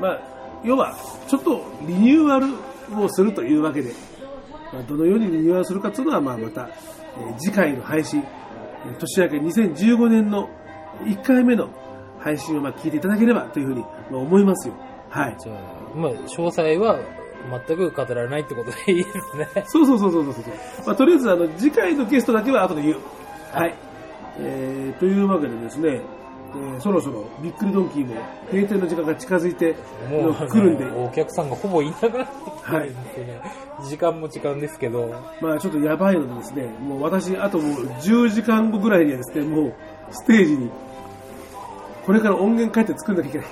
まあ、要はちょっとリニューアルをするというわけで、どのようにリニューアルするかというのは、まあまた次回の配信、年明けにせんじゅうごねんのいっかいめの配信をまあ聞いていただければというふうに思いますよ。はい。じゃあ、まあ、詳細は全く語られないってことでいいですね。そうそうそうそうそうそう。まあ、とりあえずあの次回のゲストだけは後で言う。はい。えー、というわけでですね、えー、そろそろびっくりドンキーも閉店の時間が近づいてくるんで、お客さんがほぼいなくなってきてるんですよね、はい、時間も時間ですけど、まあちょっとやばいのでですね、もう私あともうじゅうじかんごぐらいにはですね、もうステージにこれから音源変えて作んなきゃいけない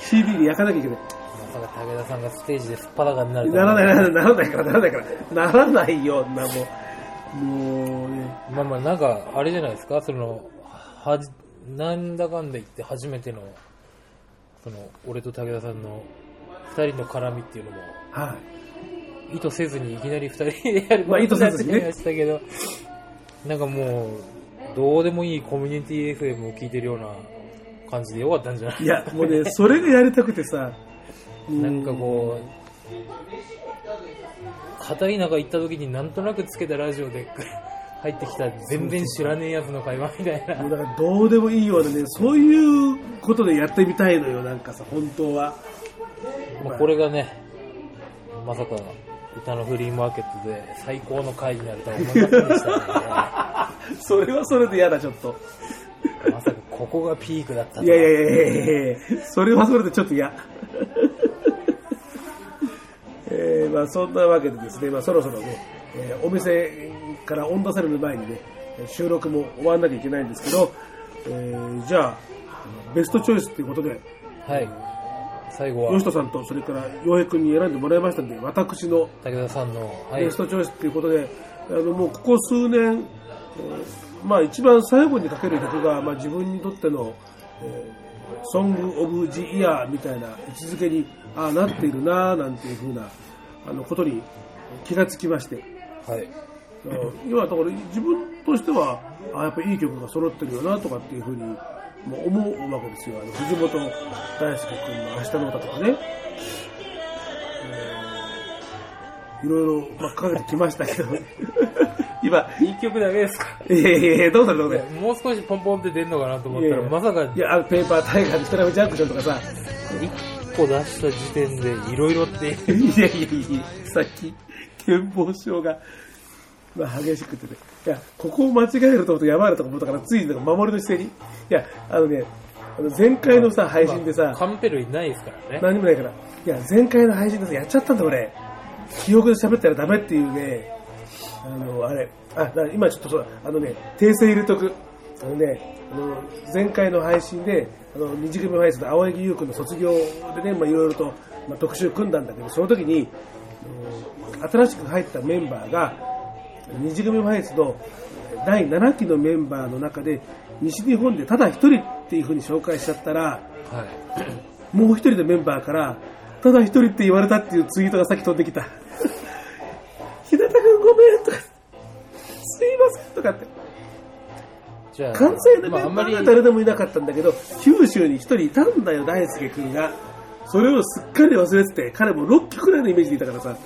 シーディー に焼かなきゃいけない。まさか武田さんがステージで素っ裸になるとはならないならないからならないからならないよな、もうもうね、まあまあなんかあれじゃないですか、そのはじなんだかんだ言って初めてのその俺と武田さんのふたりの絡みっていうのも、はい、意図せずにいきなりふたりでやることになってきましたけど、まあ意図せずにね、なんかもうどうでもいいコミュニティ エフエム を聞いてるような感じでよかったんじゃないですか、ね、いやもうねそれがやりたくてさなんかこう片田舎行った時になんとなくつけたラジオで入ってきた全然知らねえやつの会話みたいな、もうだからどうでもいいようなね、そういうことでやってみたいのよ、なんかさ本当は、まあ、これがねまさか歌のフリーマーケットで最高の会になるとは思いませんでしたねそれはそれで嫌だ、ちょっとまさかここがピークだったとは。いやいやいやいや、それはそれでちょっと嫌えーまあ、そんなわけでですね、まあ、そろそろね、えー、お店から追い出される前にね収録も終わらなきゃいけないんですけど、えー、じゃあベストチョイスということで、はい、最後は吉田さんとそれから陽平君に選んでもらいましたので、私の武田さんの、はい、ベストチョイスということで、あのもうここ数年、えーまあ、一番最後にかける曲が、まあ、自分にとっての、えーソングオブジイヤーみたいな位置づけにああなっているななんていう風なあのことに気がつきまして、はい、要はだから自分としてはあやっぱりいい曲が揃ってるよなとかっていう風に思うわけですよ。あの藤本大輔君の明日の歌とかね、いろいろまあかけてきましたけど今いい曲だけですか。いやいやいや、どうだろうね、もう少しポンポンって出るのかなと思ったら、いやいやまさか、いやあのペーパータイガーの人並みジャンクションとかさ歩出した時点でいろいろっていやいやいや、さっき健忘症が激しくてね、いやここを間違えると思うとやばいなと思ったから、ついに守りの姿勢に、いやあのね、あの前回のさ配信でさ、カンペ類ないですからね、何もないから、いや前回の配信でさやっちゃったんだ俺、記憶で喋ったらダメっていうね、あのあれ、あ今ちょっとそうあのね訂正入れとく、あのね、あの前回の配信であの二次組の配信で青柳優君の卒業でね、まあいろいろと、まあ、特集組んだんだけど、その時に新しく入ったメンバーが二次組ファイスのだいななきのメンバーの中で西日本でただ一人っていう風に紹介しちゃったら、はい、もう一人のメンバーからただ一人って言われたっていうツイートがさっき飛んできた日向くんごめんとかすいませんとかって、じゃあ関西のメンバーは誰でもいなかったんだけど、まあ、九州に一人いたんだよ大輔くんが、それをすっかり忘れてて、彼もろっきくらいのイメージでいたからさ、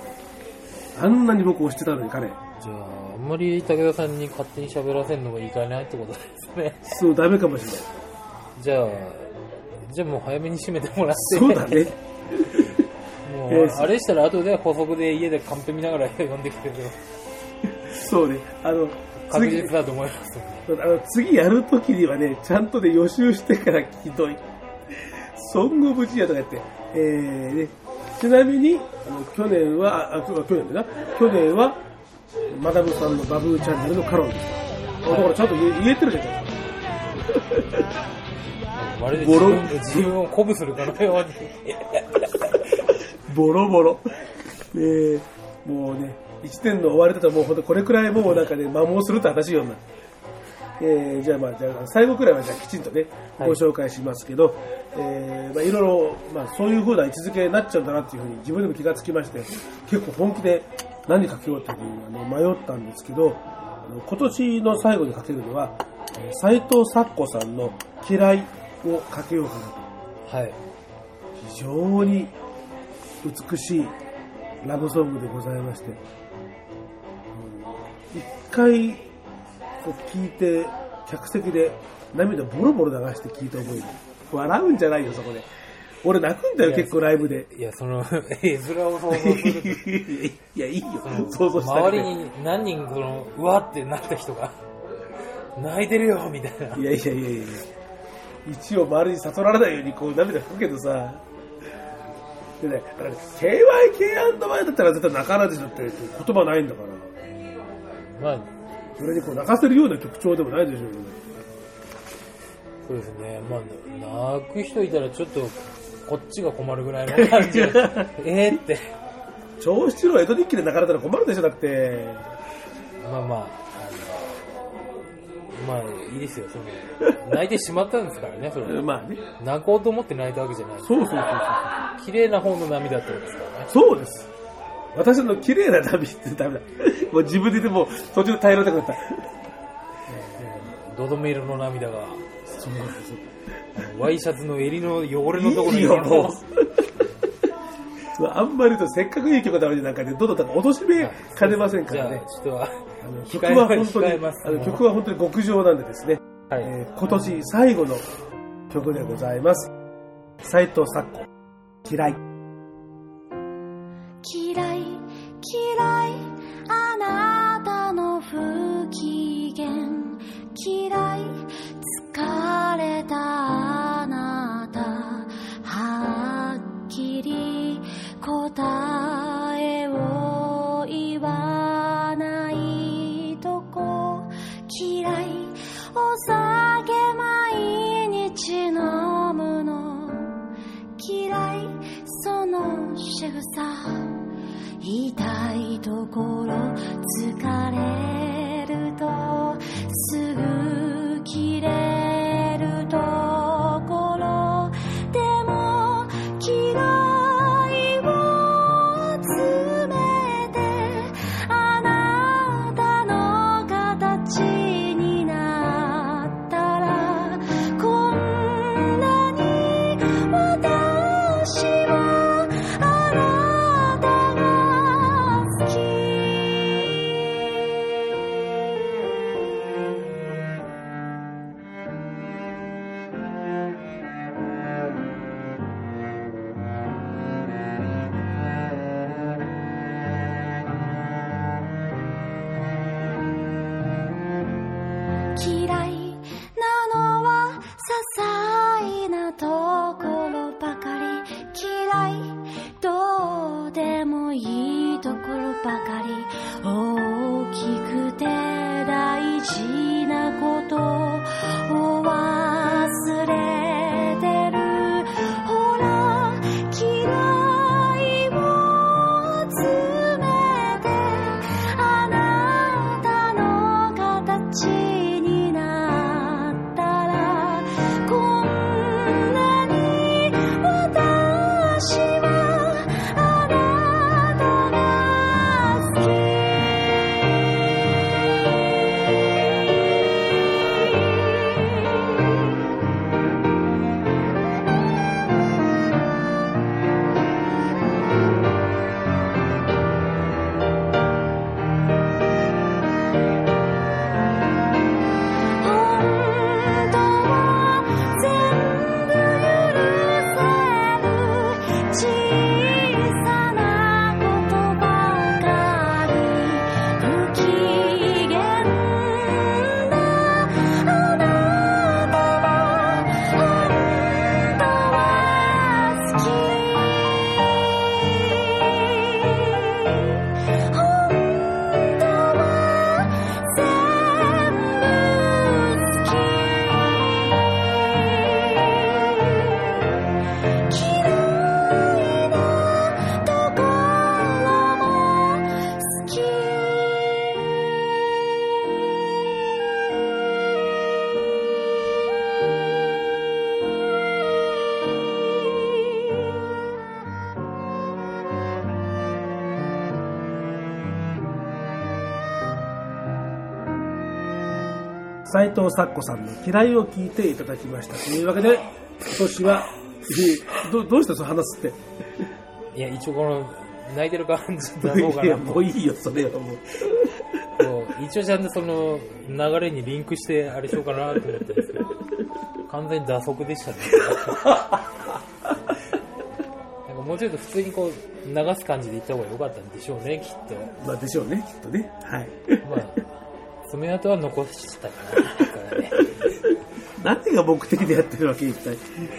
あんなに僕を推してたのに彼、じゃああんまり武田さんに勝手に喋らせるのもいかないってことですね。そうダメかもしれない。じゃあじゃあもう早めに締めてもらって。そうだね。もう、えー、あれしたら後で補足で家でカンペ見ながら読んできてるけど。そうね。あの確実だと思います。あの次やるときにはね、ちゃんとで、ね、予習してからひどい。ソングオブジアとかやって、えー、ね、ちなみにあの去年はあ去年だな去年は。マダムさんのバブーチャンネルのカロンです、はい、だからちゃんと言えてるじゃないまるで自分, 自分を鼓舞するかのようにボロボロ、えー、もうねいちねんの終わりだともうほんとこれくらいもうなんかね摩耗すると私ような、えー、じゃあまあじゃあ最後くらいはじゃあきちんとねご紹介しますけど、はい、えー、まあいろいろまあそういう風な位置づけになっちゃうんだなっていう風に自分でも気がつきまして、結構本気で何書けようっていうのに迷ったんですけど、今年の最後に書けるのは斉藤咲子さんの嫌いを書けようかなと、はい、非常に美しいラブソングでございまして、一回こう聞いて客席で涙ボロボロ流して聞いた覚えで、笑うんじゃないよそこで、俺泣くんだよ結構ライブで。いやその絵面を想像する。いやいいよ。想像したくて。周りに何人このうわってなった人が泣いてるよみたいな。いやいやいやいや。一応周りに悟られないようにこう涙拭くけどさ。でね、ケーワイケーアンドワイ だったら絶対泣かないでしょって言葉ないんだから。まあそれにこう泣かせるような曲調でもないでしょうね。そうですね。まあ泣く人いたらちょっと。こっちが困るぐらいの感じでえーって長七郎江戸日記で泣かれたら困るでしょだって。まあまああのまあいいですよ、その泣いてしまったんですからねそれまあね、泣こうと思って泣いたわけじゃない。そうそうそうそう綺麗な方の涙ってことですからね。そうです、私の綺麗な涙ってダメだもう自分ででも途中耐えられなくなったどどめ色の涙がそうですワイシャツの襟の汚れのところにいいよもうあんまりとせっかくいい曲だのになんかねどどたか落としめかねませんからね。ちょっとあの曲は本当にあの曲は本当に極上なんでですね、はい、えー、今年最後の曲でございます。斉藤咲子嫌い嫌い嫌いあなたの不機嫌嫌い疲れたあなたはっきり答えを言わないとこ嫌いお酒毎日飲むの嫌いその仕草痛いところ疲れるとすぐ切れところでも嫌いを集めてあなたの形になったらこんなに私はあなたが好き斉藤さっこさんの嫌いを聞いていただきましたというわけで、今年はど, どうしたその話って。いや一応この泣いてる感じだろうかな。もういいよそれはもう。もう一応ちゃんとその流れにリンクしてあれしようかなと思ったんですけど、完全に打足でしたね。なんかもうちょっと普通にこう流す感じでいった方が良かったんでしょうねきっと。まあでしょうねきっとね。はい。まあ爪痕は残したからね。何が目的でやってるわけ一体。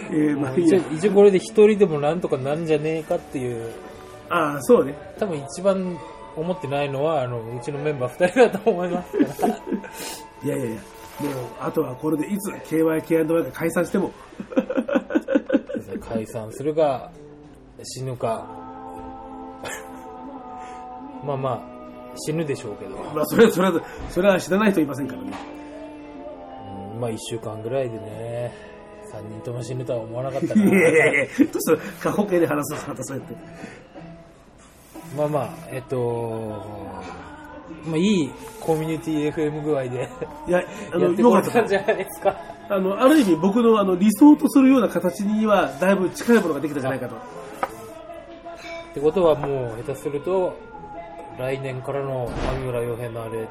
えーまあ、一応、一応これで一人でもなんとかなんじゃねえかっていう。ああそうね。多分一番思ってないのはあのうちのメンバー二人だと思いますから。いやいやいや。もうあとはこれでいつ ケーワイケーアンドワイ が解散しても。解散するか死ぬか。まあまあ。死ぬでしょうけど、まあ、それはそれはそれは死なない人いませんからね。うん、まあいっしゅうかんぐらいでねさんにんとも死ぬとは思わなかったから。いやいやいや、どうしたら過保険で話すのまたそうやって。まあまあえっと、まあ、いいコミュニティ エフエム 具合でいやあのやってこれたんじゃないですか。あのある意味僕のあの理想とするような形にはだいぶ近いものができたんじゃないかと。ってことはもう下手すると来年からの上村陽平のあれ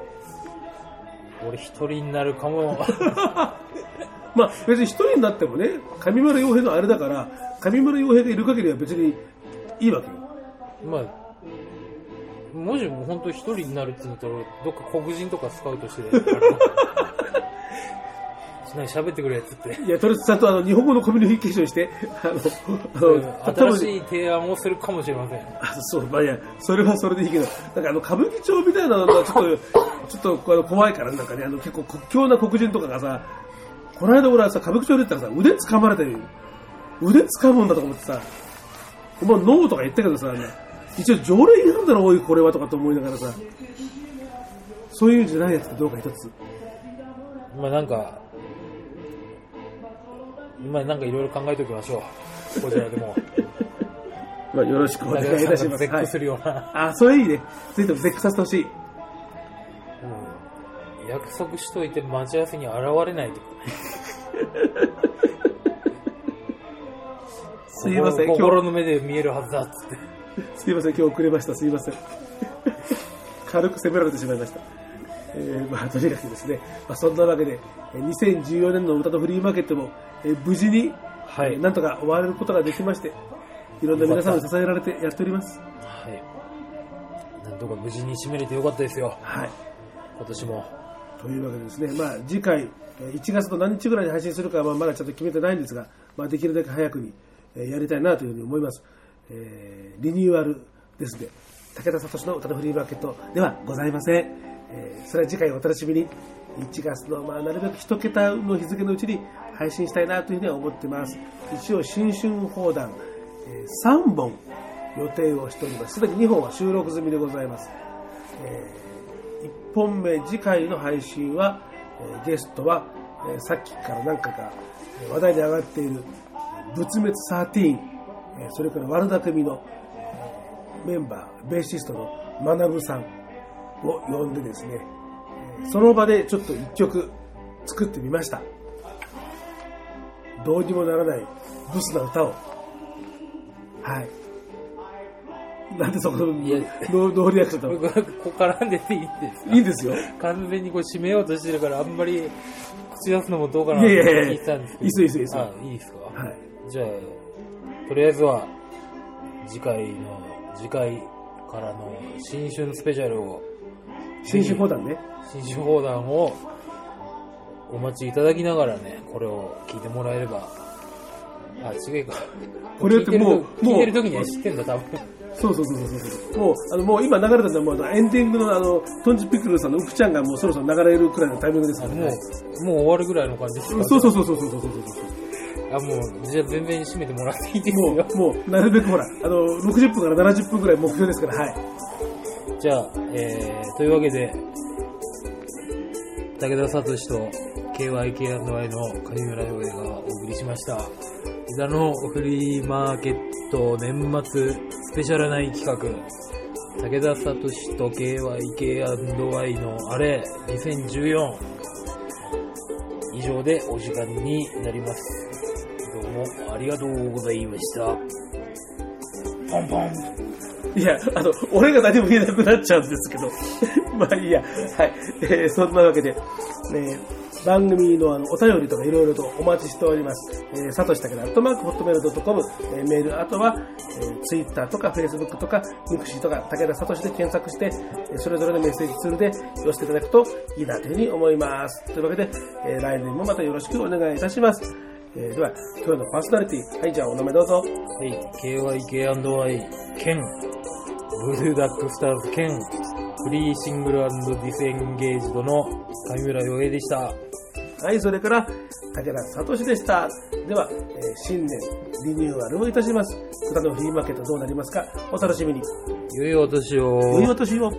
俺一人になるかも。まあ別に一人になってもね上村陽平のあれだから上村陽平でいる限りは別にいいわけよ。まあもしも本当一人になるって言ったらどっか黒人とかスカウトして何喋ってくるやつっていやとりあえずちゃんとあの日本語のコミュニケーションしてあの新しい提案をするかもしれません。あそう、まあ、いやそれはそれでいいけどなんかあの歌舞伎町みたいなのがちょっとちょっとあの怖いからなんかねあの結構国境な黒人とかがさこの間俺はさ歌舞伎町で行ったらさ腕掴まれてる腕掴むんだとか思ってさお前ノーとか言ったけどさ一応条例違反だろおいこれはとかと思いながらさそういうんじゃないやつってどうか一つまあなんか今なんかいろいろ考えておきましょう。こちらでもまあよろしくお願いいたします。絶句するような、はい、あそれいいね。ぜひとも絶句させてほしい、うん、約束しといて待ち合わせに現れないとすいません心の目で見えるはずだっつってすいません今日遅れましたすいません軽く責められてしまいました。えー、まあとにかくですね、まあ、そんなわけでにせんじゅうよねんの歌のフリーマーケットもえ無事に、はいえー、なんとか終われることができましていろんな皆さんに支えられてやっております。はい、なんとか無事に締めれてよかったですよ。はい、今年もというわけでですね、まあ、次回いちがつの何日ぐらいに配信するかはまだちょっと決めてないんですが、まあ、できるだけ早くにやりたいなというふうに思います。えー、リニューアルですね武田聡の歌のフリーマーケットではございません。えー、それは次回お楽しみにいちがつの、まあ、なるべく一桁の日付のうちに配信したいなというふうには思ってます。一応新春放談、えー、さんぼん予定をしております。すでににほんは収録済みでございます。えー、いっぽんめ次回の配信は、ゲストはさっきから何回か話題に上がっている仏滅じゅうさん、それから悪巧みのメンバーベーシストの学さんを呼んでですね、その場でちょっと一曲作ってみました。どうにもならないブスな歌を、はい。なんでそこのノーリアクションだろう。ここ絡んでていいんですか。いいですよ。完全にこう締めようとしてるからあんまり口出すのもどうかなと聞いてたんですけど。いいですいいですいいです。あ、いいですか。はい。じゃあとりあえずは次回の次回からの新春スペシャルを新春放談ね。新春放談を。お待ちいただきながらね、これを聞いてもらえれば、あ、違えか。これってもう聞いてる時には知ってんだ多分。そうそうそうそうそう。もうあのもう今流れたのもうエンディングのあのトンチピクルさんのウクちゃんがもうそろそろ流れるくらいのタイミングですからね。もうもう終わるぐらいの感じですか。そうそうそうそうそうそうそう。あ、もうじゃあ全然締めてもらっていいですよ。もうもうなるべくほらあのろくじゅっぷんからななじゅっぷんぐらい目標ですから、はい。じゃあ、えー、というわけで武田聡と。ケーワイケーアンドワイ の上村洋平がお送りしました。膝のフリーマーケット年末スペシャルナイ企画、武田聡と ケーワイケーアンドワイ のあれにせんじゅうよん、以上でお時間になります。どうもありがとうございました。ポンポン。いや、あの俺が何も言えなくなっちゃうんですけどまあいいや、はい、えー、そんなわけで、ね、番組 の, あのお便りとかいろいろとお待ちしております。さとしたけど、アットマークホットメールドットコム、メール、あとは、えー、ツイッターとかフェイスブックとかミクシーとか武田さとしで検索して、えー、それぞれのメッセージツールで寄せていただくといいなというふうに思います。というわけで、えー、来年もまたよろしくお願いいたします。えー、では、今日のパーソナリティ、はい、じゃあお名前どうぞ。はい、ケーワイケーアンドワイ 兼ブルーダックスターズ兼フリーシングル&ディスエンゲージドの上村洋平でした。はい、それから武田聡でした。では、えー、新年リニューアルをいたします。歌のフリーマーケットどうなりますか？お楽しみに。良いお年を。良いお年を。